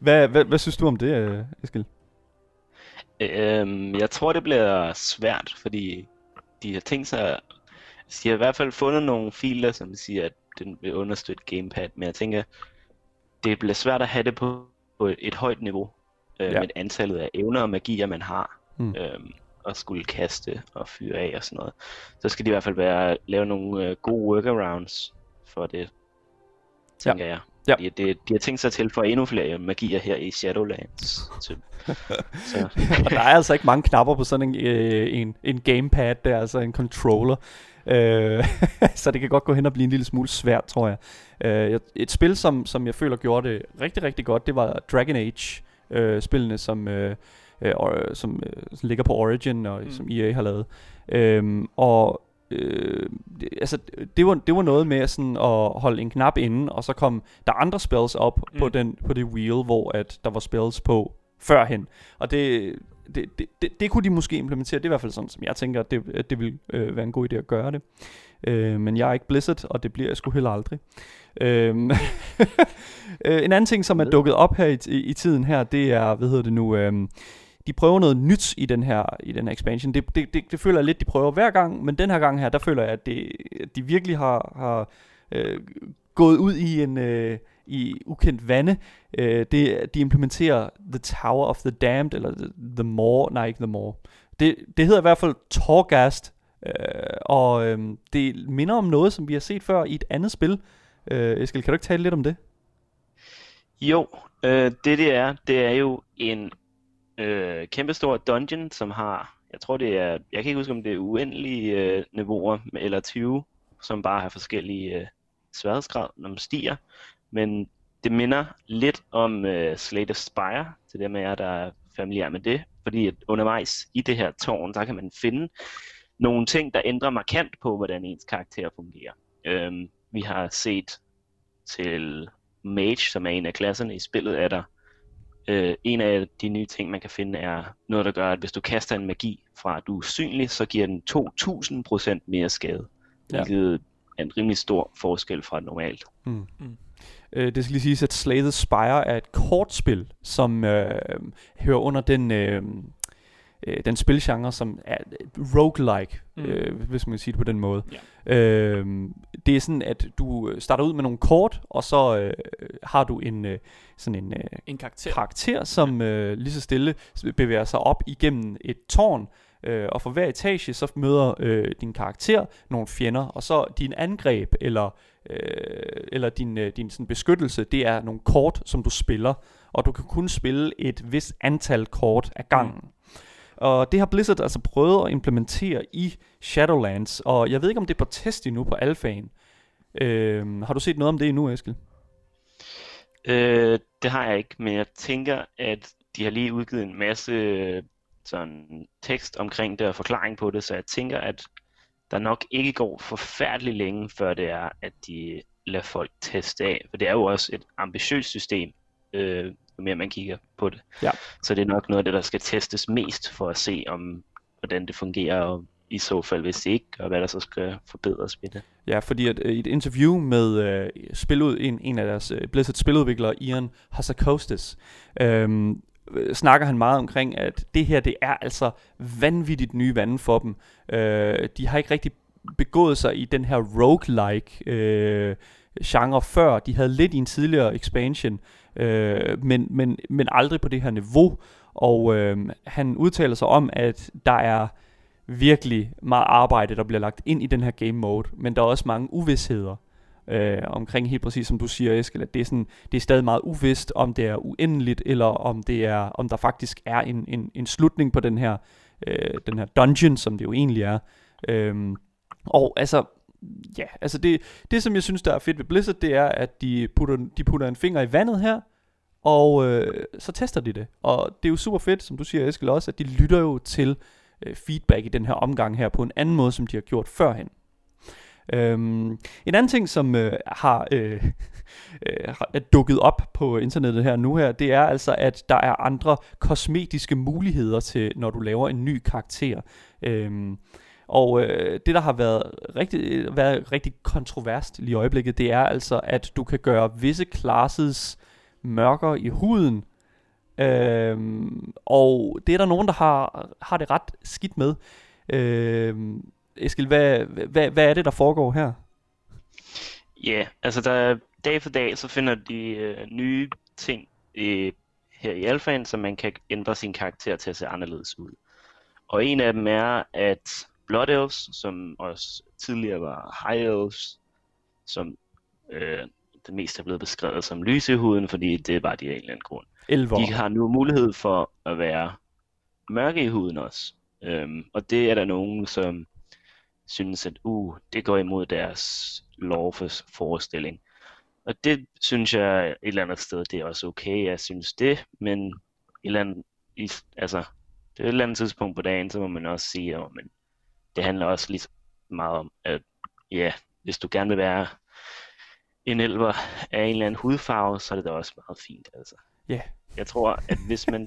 Hvad synes du om det, Eskil? Jeg tror, det bliver svært, fordi de har tænkt sig... De har i hvert fald fundet nogle filer, som siger, at den vil understøtte gamepad, men jeg tænker, det bliver svært at have det på et højt niveau, med antallet af evner og magier, man har, og skulle kaste og fyre af og sådan noget. Så skal de i hvert fald lave nogle gode workarounds for det, tænker jeg. Ja. De har tænkt sig til for endnu flere magier her i Shadowlands. Så. Og der er altså ikke mange knapper på sådan en gamepad, der er altså en controller. Så det kan godt gå hen og blive en lille smule svært, tror jeg. Et spil, som jeg føler gjorde det rigtig, rigtig godt, det var Dragon Age-spillene, som ligger på Origin, og som EA har lavet. Og... altså det var noget med sådan at holde en knap inde, og så kom der andre spells op på det wheel, hvor at der var spells på førhen, og det kunne de måske implementere. Det er i hvert fald sådan, som jeg tænker, at det ville være en god idé at gøre det, men jeg er ikke Blizzard, og det bliver jeg sgu heller aldrig. En anden ting, som er dukket op her i tiden her, det er, de prøver noget nyt i den her expansion. Det føler jeg lidt, de prøver hver gang, men den her gang her, der føler jeg, at de virkelig har gået ud i i ukendt vande. De implementerer The Tower of the Damned, eller The Maw, nej ikke The Maw. Det hedder i hvert fald Torghast, og det minder om noget, som vi har set før i et andet spil. Eskil, kan du ikke tale lidt om det? Jo, det er jo en... kæmpestor dungeon, som har, jeg tror det er, jeg kan ikke huske om det er uendelige niveauer, eller 20, som bare har forskellige sværhedsgrad, når man stiger, men det minder lidt om Slay the Spire, til dem af jer, der er familiære med det, fordi at undervejs i det her tårn, der kan man finde nogle ting, der ændrer markant på, hvordan ens karakter fungerer. Vi har set til Mage, som er en af klasserne i spillet, at der en af de nye ting, man kan finde, er noget, der gør, at hvis du kaster en magi fra, at du er synlig, så giver den 2000% mere skade. Ja. Det er en rimelig stor forskel fra normalt. Det skal lige siges, at Slay the Spire er et kortspil, som hører under den spilgenre, som er roguelike, hvis man kan sige det på den måde. Ja. Det er sådan, at du starter ud med nogle kort, og så har du en karakter, som lige så stille bevæger sig op igennem et tårn, Og for hver etage så møder din karakter nogle fjender, og så din angreb eller din sådan beskyttelse, det er nogle kort, som du spiller, og du kan kun spille et vist antal kort ad gangen. Og det har Blizzard altså prøvet at implementere i Shadowlands, og jeg ved ikke, om det er på test endnu på alfaen. Har du set noget om det endnu, Eskil? Det har jeg ikke, men jeg tænker, at de har lige udgivet en masse sådan tekst omkring det og forklaring på det, så jeg tænker, at der nok ikke går forfærdeligt længe, før det er, at de lader folk teste af. For det er jo også et ambitiøst system, jo mere man kigger på det. Ja. Så det er nok noget af det, der skal testes mest for at se, om hvordan det fungerer, og i så fald hvis det ikke, og hvad der så skal forbedres ved det. Ja, fordi at, i et interview med en af deres Blizzard-spiludviklere, Ian Hassakostas, snakker han meget omkring, at det her, det er altså vanvittigt nye vande for dem. De har ikke rigtig begået sig i den her roguelike genre før. De havde lidt i en tidligere expansion, men aldrig på det her niveau. Og han udtaler sig om, at der er virkelig meget arbejde, der bliver lagt ind i den her game mode, men der er også mange uvisheder omkring, helt præcis som du siger, Eskil, at det er stadig meget uvist, om det er uendeligt, eller om der faktisk er en slutning på den her dungeon, som det jo egentlig er. Og altså, ja, altså det som jeg synes, der er fedt ved Blizzard, det er, at de putter en finger i vandet her, og så tester de det. Og det er jo super fedt, som du siger, Eskil, også, at de lytter jo til feedback i den her omgang her, på en anden måde, som de har gjort førhen. En anden ting, som er dukket op på internettet her nu her, det er altså, at der er andre kosmetiske muligheder til, når du laver en ny karakter. Det, der har været rigtig kontroverst lige i øjeblikket, det er altså, at du kan gøre visse classes mørker i huden. Og det er der nogen, der har det ret skidt med. Eskil, hvad er det, der foregår her? Ja, altså der, dag for dag, så finder de nye ting her i alfaen, så man kan ændre sin karakter til at se anderledes ud. Og en af dem er, at Blood Elves, som også tidligere var High Elves, som det mest er blevet beskrevet som lyse i huden, fordi det var de af en eller anden grund. Elver. De har nu mulighed for at være mørke i huden også. Og det er der nogen, som synes, at det går imod deres lovforestilling. Og det synes jeg et eller andet sted, det er også okay, jeg synes det, men det er et eller andet tidspunkt på dagen, så må man også sige, men det handler også lige meget om, at ja, hvis du gerne vil være en elver af en eller anden hudfarve, så er det da også meget fint, altså. Yeah. Jeg tror, at hvis man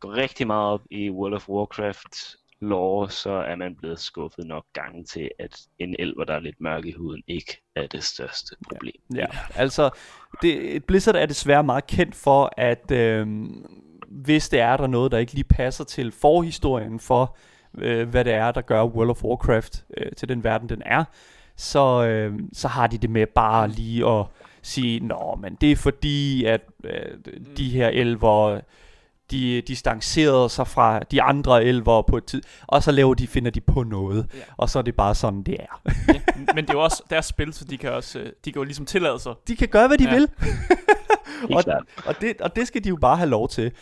går rigtig meget op i World of Warcraft lore, så er man blevet skuffet nok gange til, at en elver, der er lidt mørk i huden, ikke er det største problem. Ja. Altså, Blizzard er desværre meget kendt for, at hvis det er der noget, der ikke lige passer til forhistorien for, hvad det er, der gør World of Warcraft til den verden, den er, så har de det med bare lige at sige, men det er fordi, at de her elver, de distancerede sig fra de andre elver på et tid, og så finder de på noget, ja. Og så er det bare sådan, det er. Ja, men det er jo også deres spil, så de kan jo ligesom tillade sig. De kan gøre, hvad de vil. og det skal de jo bare have lov til.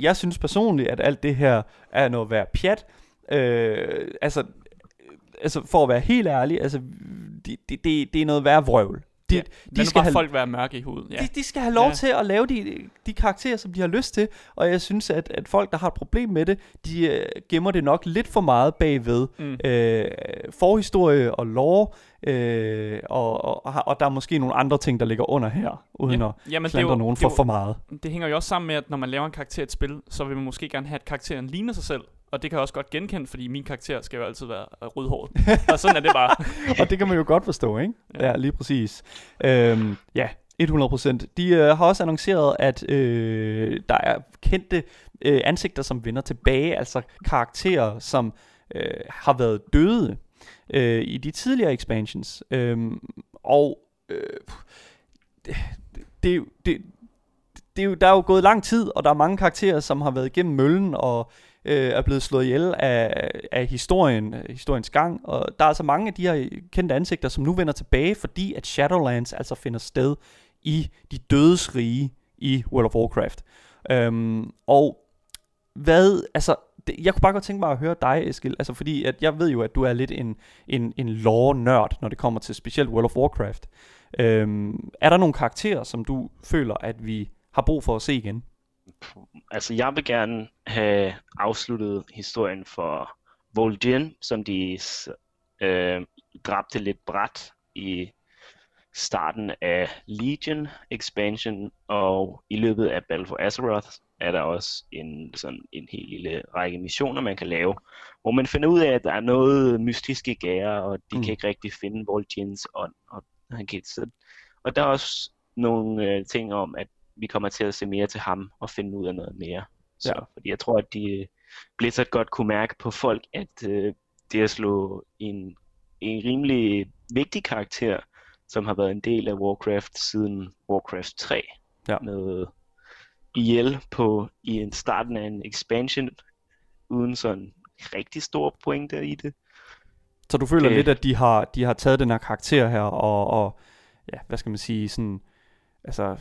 Jeg synes personligt, at alt det her er noget værd pjat. For at være helt ærlig, det er noget værd vrøvl. De skal bare folk være mørke i huden. Ja. De skal have lov til at lave de karakterer, som de har lyst til. Og jeg synes, at folk, der har et problem med det, de gemmer det nok lidt for meget bagved forhistorie og lore, og der er måske nogle andre ting, der ligger under her, uden at klandre nogen for meget. Det hænger jo også sammen med, at når man laver en karakter i et spil, så vil man måske gerne have, at karakteren ligner sig selv. Og det kan jeg også godt genkende, fordi min karakter skal jo altid være rødhåret. Og sådan er det bare. Og det kan man jo godt forstå, ikke? Ja, lige præcis. 100%. De har også annonceret, at der er kendte ansigter, som vender tilbage. Altså karakterer, som har været døde i de tidligere expansions. Der er jo gået lang tid, og der er mange karakterer, som har været igennem møllen, og er blevet slået ihjel af historiens gang. Og der er altså mange af de her kendte ansigter, som nu vender tilbage, fordi at Shadowlands altså finder sted i de dødes rige i World of Warcraft. Og hvad, altså, jeg kunne bare godt tænke mig at høre dig, Eskil, altså fordi at jeg ved jo, at du er lidt en lore-nørd, når det kommer til specielt World of Warcraft. Er der nogle karakterer, som du føler, at vi har brug for at se igen? Altså, jeg vil gerne have afsluttet historien for Vol'jin, som de dræbte lidt brat i starten af Legion expansion, og i løbet af Battle for Azeroth er der også en hel lille række missioner, man kan lave, hvor man finder ud af, at der er noget mystiske gære, og de kan ikke rigtig finde Vol'jins ånd, og han kan ikke. Og der er også nogle ting om, at vi kommer til at se mere til ham og finde ud af noget mere. Så, ja. Fordi jeg tror, at de Blizzard godt kunne mærke på folk, at det at slå en rimelig vigtig karakter, som har været en del af Warcraft siden Warcraft 3, ja, med ihjel i en starten af en expansion, uden sådan rigtig store pointer i det. Så du føler lidt, at de har taget den her karakter her, og ja, hvad skal man sige, sådan, altså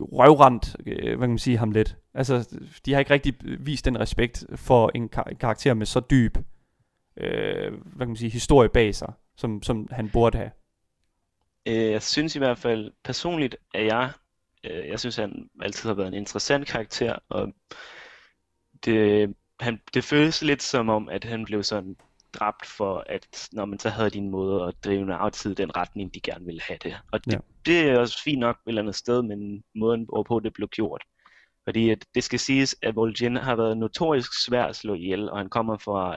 røvrendt, hvad kan man sige, ham lidt. Altså, de har ikke rigtig vist den respekt for en karakter med så dyb, hvad kan man sige, historie bag sig, som han burde have. Jeg synes i hvert fald personligt, at jeg synes, han altid har været en interessant karakter, og det føles lidt som om, at han blev sådan dræbt for, at når man så havde din måde at drive narrativ i den retning, de gerne ville have det. Og det er også fint nok et eller andet sted, men måden hvorpå det blev gjort. Fordi at det skal siges, at Vol'jin har været notorisk svær at slå ihjel, og han kommer fra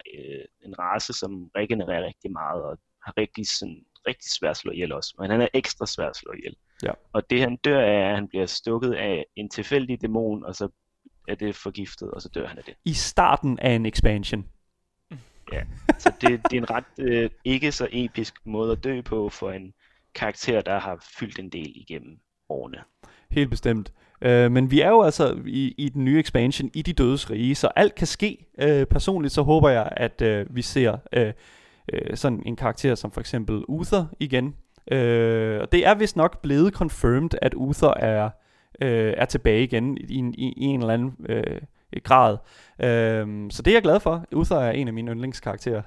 en race, som regenererer rigtig meget, og har rigtig svært at slå ihjel også, men han er ekstra svær at slå ihjel. Ja. Og det han dør af, er, at han bliver stukket af en tilfældig dæmon, og så er det forgiftet, og så dør han af det. I starten af en expansion. Ja, så det er en ret ikke så episk måde at dø på for en karakter, der har fyldt en del igennem årene. Helt bestemt. Men vi er jo altså i den nye expansion, i de dødes rige, så alt kan ske. Personligt så håber jeg, at vi ser sådan en karakter som for eksempel Uther igen. Og det er vist nok blevet confirmed, at Uther er tilbage igen i en eller anden grad. Så det er jeg glad for. Uther er en af mine yndlingskarakterer.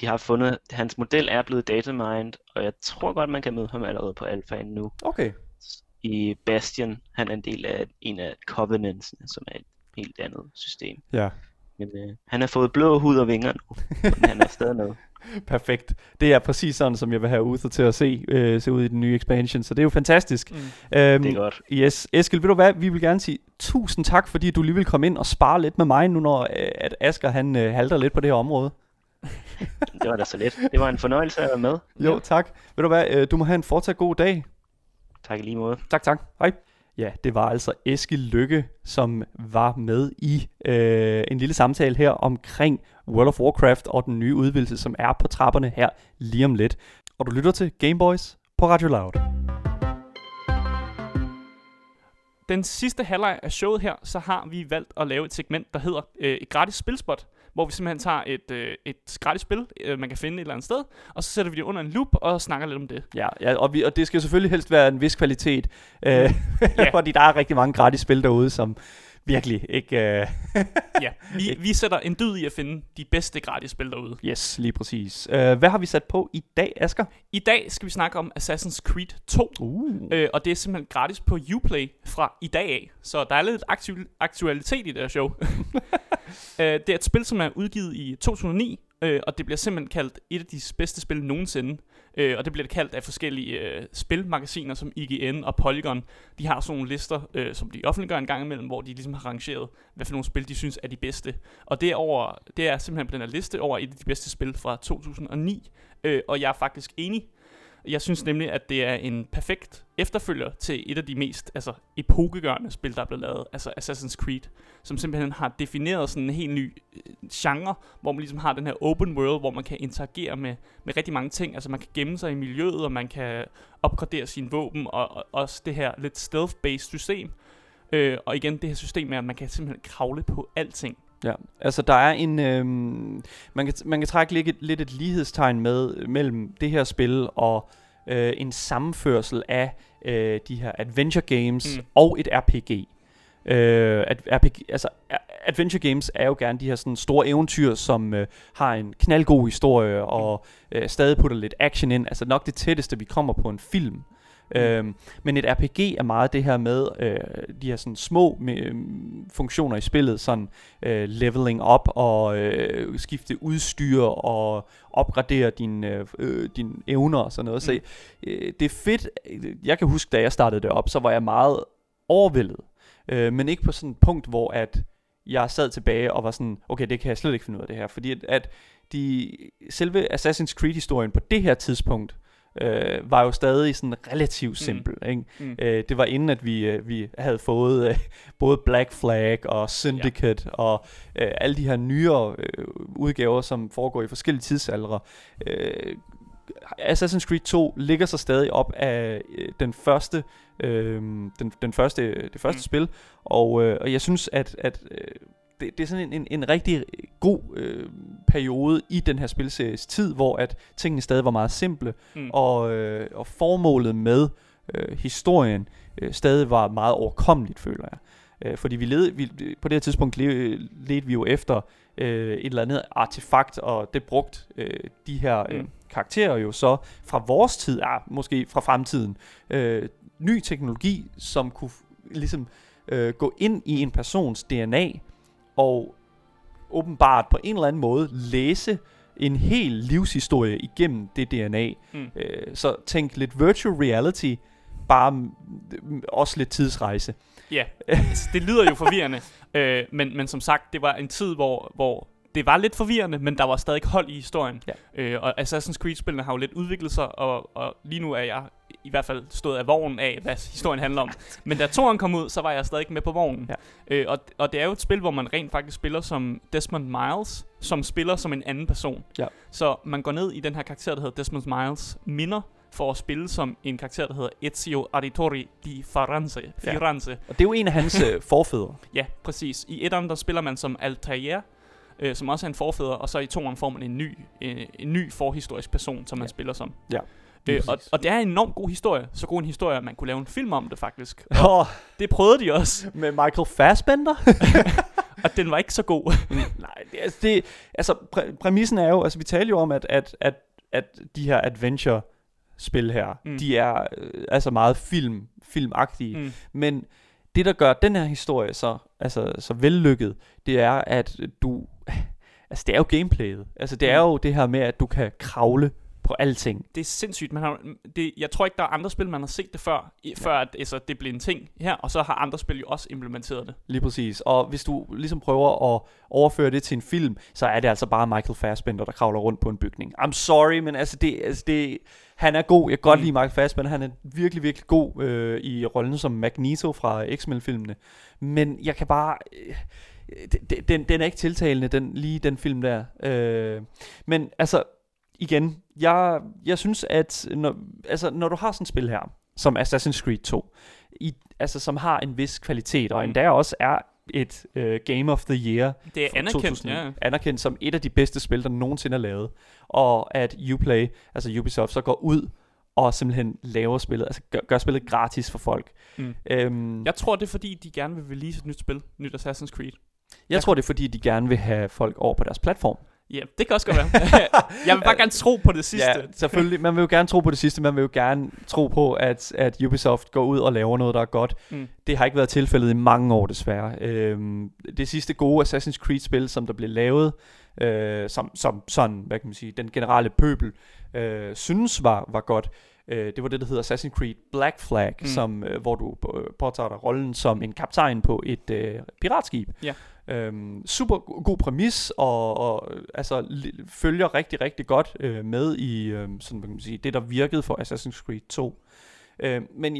De har fundet, hans model er blevet datamined, og jeg tror godt, man kan møde ham allerede på alfaen nu. Okay. I Bastion, han er en del af en af Covenantsene, som er et helt andet system. Ja. Men han har fået blå hud og vinger nu, men han er stadig noget. Perfekt. Det er præcis sådan, som jeg vil have Uther til at se ud i den nye expansion, så det er jo fantastisk. Det er godt. Yes. Eskil, ved du hvad? Vi vil gerne sige tusind tak, fordi du lige vil komme ind og spare lidt med mig, nu når at Asger han halter lidt på det her område. Det var da så let. Det var en fornøjelse at være med. Jo, tak. Ved du hvad? Du må have en fortsat god dag. Tak i lige måde. Tak. Hej. Ja, det var altså Eskil Lykke, som var med i en lille samtale her omkring World of Warcraft og den nye udvidelse, som er på trapperne her lige om lidt. Og du lytter til Gameboys på Radio Loud. Den sidste halvleg af showet her, så har vi valgt at lave et segment, der hedder et gratis spilspot, hvor vi simpelthen tager et gratis spil, man kan finde et eller andet sted, og så sætter vi det under en loop og snakker lidt om det. Ja, og det skal selvfølgelig helst være en vis kvalitet, fordi der er rigtig mange gratis spil derude, som virkelig ikke... ja, vi sætter en dyd i at finde de bedste gratis spil derude. Yes, lige præcis. Hvad har vi sat på i dag, Asger? I dag skal vi snakke om Assassin's Creed 2, og det er simpelthen gratis på Uplay fra i dag af, så der er lidt aktualitet i det her show. Det er et spil, som er udgivet i 2009, og det bliver simpelthen kaldt et af de bedste spil nogensinde. Og det bliver det kaldt af forskellige spilmagasiner som IGN og Polygon. De har sådan nogle lister, som de offentliggør en gang imellem, hvor de ligesom har rangeret, hvad for nogle spil de synes er de bedste. Og det er simpelthen på den her liste over et af de bedste spil fra 2009, og jeg er faktisk enig. Jeg synes nemlig, at det er en perfekt efterfølger til et af de mest epokegørende spil, der er blevet lavet, altså Assassin's Creed, som simpelthen har defineret sådan en helt ny genre, hvor man ligesom har den her open world, hvor man kan interagere med rigtig mange ting. Altså man kan gemme sig i miljøet, og man kan opgradere sine våben, og også det her lidt stealth-based system. Og igen, det her system er, at man kan simpelthen kravle på alting. Ja, altså der er en, man kan trække lidt et lighedstegn med mellem det her spil og en sammenførsel af de her adventure games og et RPG. Altså adventure games er jo gerne de her sådan store eventyr, som har en knaldgod historie og stadig putter lidt action ind. Altså nok det tætteste vi kommer på en film. Men et RPG er meget det her med de her sådan små funktioner i spillet, sådan leveling op og skifte udstyr og opgradere dine evner og sådan noget. Så det er fedt. Jeg kan huske, da jeg startede det op, så var jeg meget overvældet, men ikke på sådan et punkt, hvor at jeg sad tilbage og var sådan, okay, det kan jeg slet ikke finde ud af det her, fordi at selve Assassin's Creed-historien på det her tidspunkt var jo stadig sådan relativt simpel, ikke? Det var inden at vi havde fået både Black Flag og Syndicate og alle de her nyere udgaver, som foregår i forskellige tidsaldre. Assassin's Creed 2 ligger sig stadig op af det første spil, og jeg synes at det er sådan en rigtig god periode i den her spilseries tid, hvor at tingene stadig var meget simple, og formålet med historien stadig var meget overkommeligt, føler jeg. Fordi vi på det her tidspunkt ledte vi jo efter et eller andet artefakt, og det brugte de her karakterer jo så fra vores tid, måske fra fremtiden, ny teknologi, som kunne ligesom gå ind i en persons DNA, og åbenbart på en eller anden måde læse en hel livshistorie igennem det DNA. Så tænk lidt virtual reality, bare også lidt tidsrejse. Ja, altså, det lyder jo forvirrende, men som sagt, det var en tid, hvor det var lidt forvirrende, men der var stadig hold i historien. Ja. Og Assassin's Creed-spillene har jo lidt udviklet sig, og lige nu er jeg i hvert fald stået af vognen af, hvad historien handler om. Men da toren kom ud, så var jeg stadig med på vognen. Ja. Og det er jo et spil, hvor man rent faktisk spiller som Desmond Miles, som spiller som en anden person. Ja. Så man går ned i den her karakter, der hedder Desmond Miles minder, for at spille som en karakter, der hedder Ezio Auditore di Firenze. Ja. Og det er jo en af hans forfædre. Ja, præcis. I etteren, der spiller man som Altair, som også er en forfædre, og så i toeren får man en ny forhistorisk person, som man spiller som. Ja. Og det er en enormt god historie. Så god en historie, at man kunne lave en film om det faktisk. Det prøvede de også. Med Michael Fassbender? Og den var ikke så god. Nej, præmissen er jo, vi taler jo om, at de her adventure-spil her, de er meget filmagtige. Men det, der gør den her historie så vellykket, det er, at det er jo gameplayet. Altså, det er jo det her med, at du kan kravle på alting. Det er sindssygt. Jeg tror ikke, der er andre spil, man har set det før at det blev en ting her, og så har andre spil jo også implementeret det. Lige præcis. Og hvis du ligesom prøver at overføre det til en film, så er det altså bare Michael Fassbender, der kravler rundt på en bygning. I'm sorry, men han er god. Jeg kan godt lide Michael Fassbender. Han er virkelig, virkelig god i rollen som Magneto fra X-Men-filmene. Men jeg kan bare... Den er ikke tiltalende, den film der. Men altså... Igen, jeg synes, at når du har sådan et spil her, som Assassin's Creed 2, som har en vis kvalitet, og endda også er et Game of the Year, det er anerkendt som et af de bedste spil, der nogensinde er lavet, og at Uplay, altså Ubisoft, så går ud og simpelthen laver spillet, altså gør spillet gratis for folk. Jeg tror, det er, fordi de gerne vil release et nyt spil, nyt Assassin's Creed. Jeg tror, det er, fordi de gerne vil have folk over på deres platform. Ja, det kan også godt være. Jeg vil bare gerne tro på det sidste. Ja, selvfølgelig. Man vil jo gerne tro på det sidste. Man vil jo gerne tro på, at Ubisoft går ud og laver noget, der er godt. Det har ikke været tilfældet i mange år, desværre. Det sidste gode Assassin's Creed-spil, som der blev lavet, som sådan, hvad kan man sige, den generelle pøbel synes var godt, det var det, der hedder Assassin's Creed Black Flag, som, hvor du påtager dig rollen som en kaptajn på et piratskib. Ja. Super god præmis, og altså følger rigtig, rigtig godt med i sådan, kan man sige, det, der virkede for Assassin's Creed 2. Men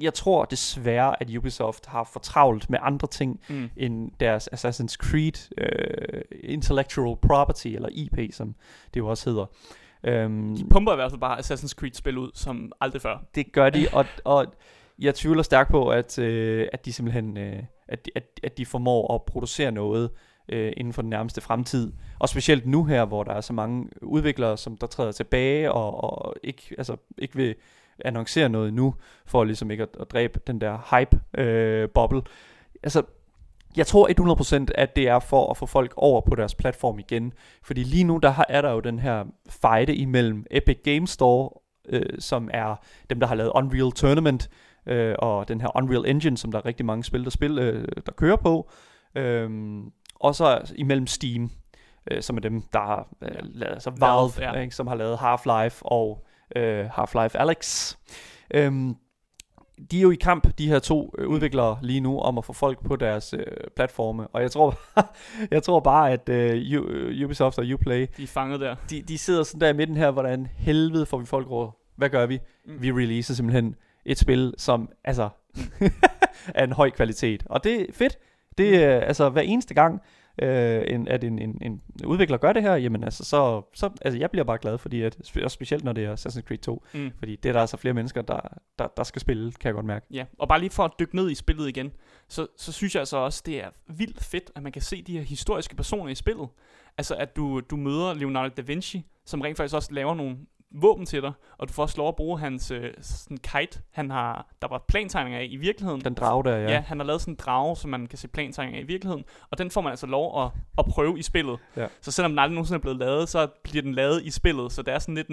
jeg tror desværre, at Ubisoft har for travlt med andre ting end deres Assassin's Creed Intellectual Property, eller IP, som det jo også hedder. De pumper i hvert fald bare Assassin's Creed-spil ud som aldrig før. Det gør de, og jeg tvivler stærkt på, at de simpelthen at de formår at producere noget inden for den nærmeste fremtid. Og specielt nu her, hvor der er så mange udviklere, som der træder tilbage og ikke vil annoncere noget nu, for ligesom ikke at dræbe den der hype-boble. Jeg tror 100%, at det er for at få folk over på deres platform igen. Fordi lige nu er der jo den her fejde imellem Epic Games Store, som er dem, der har lavet Unreal Tournament, og den her Unreal Engine, som der er rigtig mange spil, der kører på. Og så imellem Steam, som er dem, der har lavet, altså Valve, ikke, som har lavet Half-Life og Half-Life Alyx. De er jo i kamp, de her to udviklere lige nu, om at få folk på deres platforme. Og jeg tror bare, at Ubisoft og Uplay, de er fanget der. De sidder sådan der i midten her, hvordan helvede får vi folk råd? Hvad gør vi? Vi releaser simpelthen et spil, som er en høj kvalitet. Og det er fedt. Det er hver eneste gang, at en udvikler gør det her, jamen jeg bliver bare glad, fordi at, også specielt når det er Assassin's Creed 2, fordi det er der altså flere mennesker, der skal spille, kan jeg godt mærke. Ja, og bare lige for at dykke ned i spillet igen, så synes jeg altså også, det er vildt fedt, at man kan se de her historiske personer i spillet. Altså at du møder Leonardo da Vinci, som rent faktisk også laver nogle våben til dig, og du får også lov at bruge hans sådan kite, der var plantegninger af i virkeligheden. Den drage der, ja. Ja, han har lavet sådan en drage, som man kan se plantegninger af i virkeligheden, og den får man altså lov at prøve i spillet. Ja. Så selvom den aldrig nogensinde er blevet lavet, så bliver den lavet i spillet, så det er sådan lidt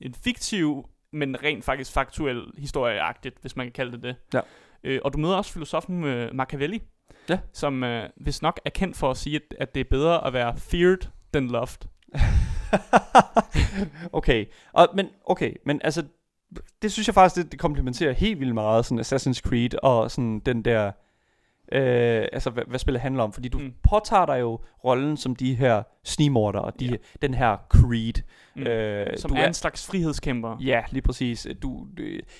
en fiktiv, men rent faktisk faktuel historieagtigt, hvis man kan kalde det. Ja. Og du møder også filosofen Machiavelli, ja, som vist nok er kendt for at sige, at det er bedre at være feared than loved. Okay. Men det synes jeg faktisk, det komplementerer helt vildt meget sådan Assassin's Creed og sådan den der hvad spillet handler om, fordi du påtager dig jo rollen som de her snigmorder og den her Creed, som du er en slags frihedskæmper. Ja, lige præcis.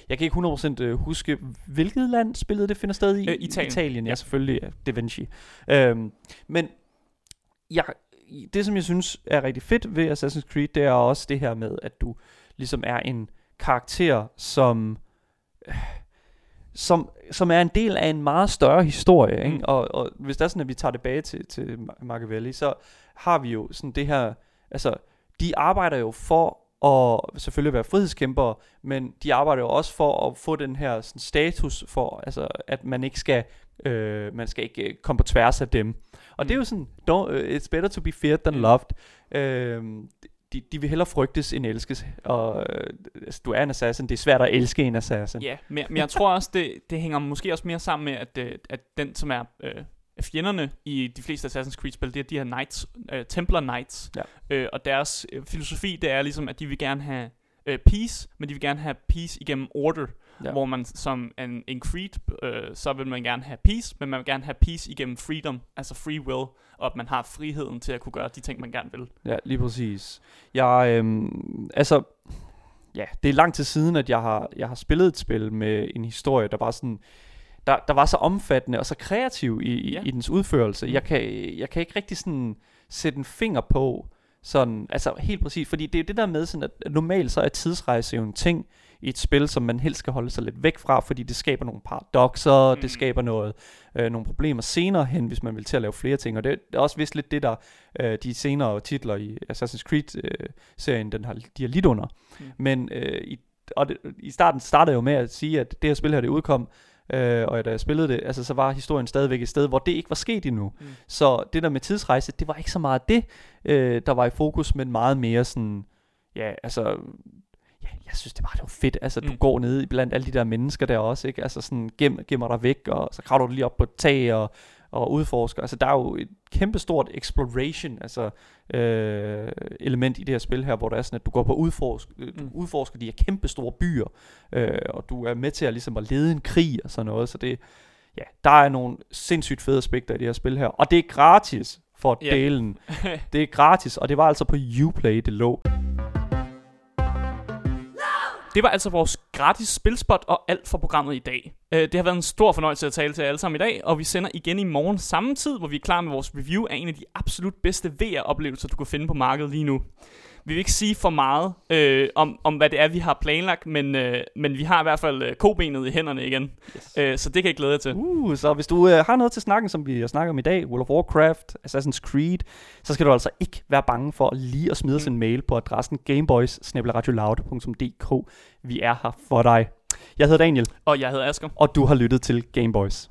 Jeg kan ikke 100% huske, hvilket land spillet det finder sted i. Italien, ja, selvfølgelig, ja. Da Vinci. Det, som jeg synes er rigtig fedt ved Assassin's Creed, det er også det her med, at du ligesom er en karakter, som er en del af en meget større historie, ikke? Og hvis det er sådan, at vi tager tilbage til Machiavelli, så har vi jo sådan det her, de arbejder jo for at selvfølgelig være frihedskæmpere, men de arbejder jo også for at få den her sådan status for, at man ikke skal... man skal ikke komme på tværs af dem. Og det er jo sådan, it's better to be feared than loved. De vil hellere frygtes end elskes. Og du er en assassin, det er svært at elske en assassin. Ja, men jeg tror også, det hænger måske også mere sammen med, at den, som er fjenderne i de fleste Assassin's Creed-spil, det er de her knights, Templar Knights. Ja. Og deres filosofi, det er ligesom, at de vil gerne have peace, men de vil gerne have peace igennem order. Ja. Hvor man som en creed, så vil man gerne have peace, men man vil gerne have peace igennem freedom, altså free will, og at man har friheden til at kunne gøre de ting, man gerne vil. Ja, lige præcis. Det er lang tid siden, at jeg har spillet et spil med en historie, der var sådan... Der var så omfattende og så kreativ i dens udførelse. Jeg kan ikke rigtig sådan sætte en finger på sådan, helt præcis, fordi det er det der med sådan, at normalt så er tidsrejse jo en ting i et spil, som man helst skal holde sig lidt væk fra, fordi det skaber nogle paradokser, det skaber noget, nogle problemer senere hen, hvis man vil til at lave flere ting, og det er også vist lidt det, der de senere titler i Assassin's Creed-serien, de har lidt under. Men i starten startede jeg jo med at sige, at det her spil her, det udkom, og da jeg spillede det, så var historien stadigvæk et sted, hvor det ikke var sket endnu. Så det der med tidsrejse, det var ikke så meget det, der var i fokus, men meget mere sådan, jeg synes det bare, det var fedt. Du går ned blandt alle de der mennesker der også, ikke? Sådan gemmer dig væk, og så kravler du lige op på et tag og udforsker. Der er jo et kæmpestort exploration, element i det her spil her, hvor der er sådan, at du går på udforsker de her kæmpestore byer, og du er med til at ligesom at lede en krig og sådan noget. Så det, ja, der er nogle sindssygt fede aspekter i det her spil her, og det er gratis for delen. Det er gratis, og det var altså på Uplay, det lå. Det var altså vores gratis spilspot og alt for programmet i dag. Det har været en stor fornøjelse at tale til jer alle sammen i dag, og vi sender igen i morgen samme tid, hvor vi er klar med vores review af en af de absolut bedste VR-oplevelser, du kan finde på markedet lige nu. Vi vil ikke sige for meget om hvad det er, vi har planlagt, men vi har i hvert fald kobenet i hænderne igen. Yes. Så det kan jeg glæde jer til. Så hvis du har noget til snakken, som vi har snakket om i dag, World of Warcraft, Assassin's Creed, så skal du altså ikke være bange for lige at smide os en mail på adressen gameboys@loud.dk. Vi er her for dig. Jeg hedder Daniel. Og jeg hedder Asger. Og du har lyttet til Gameboys.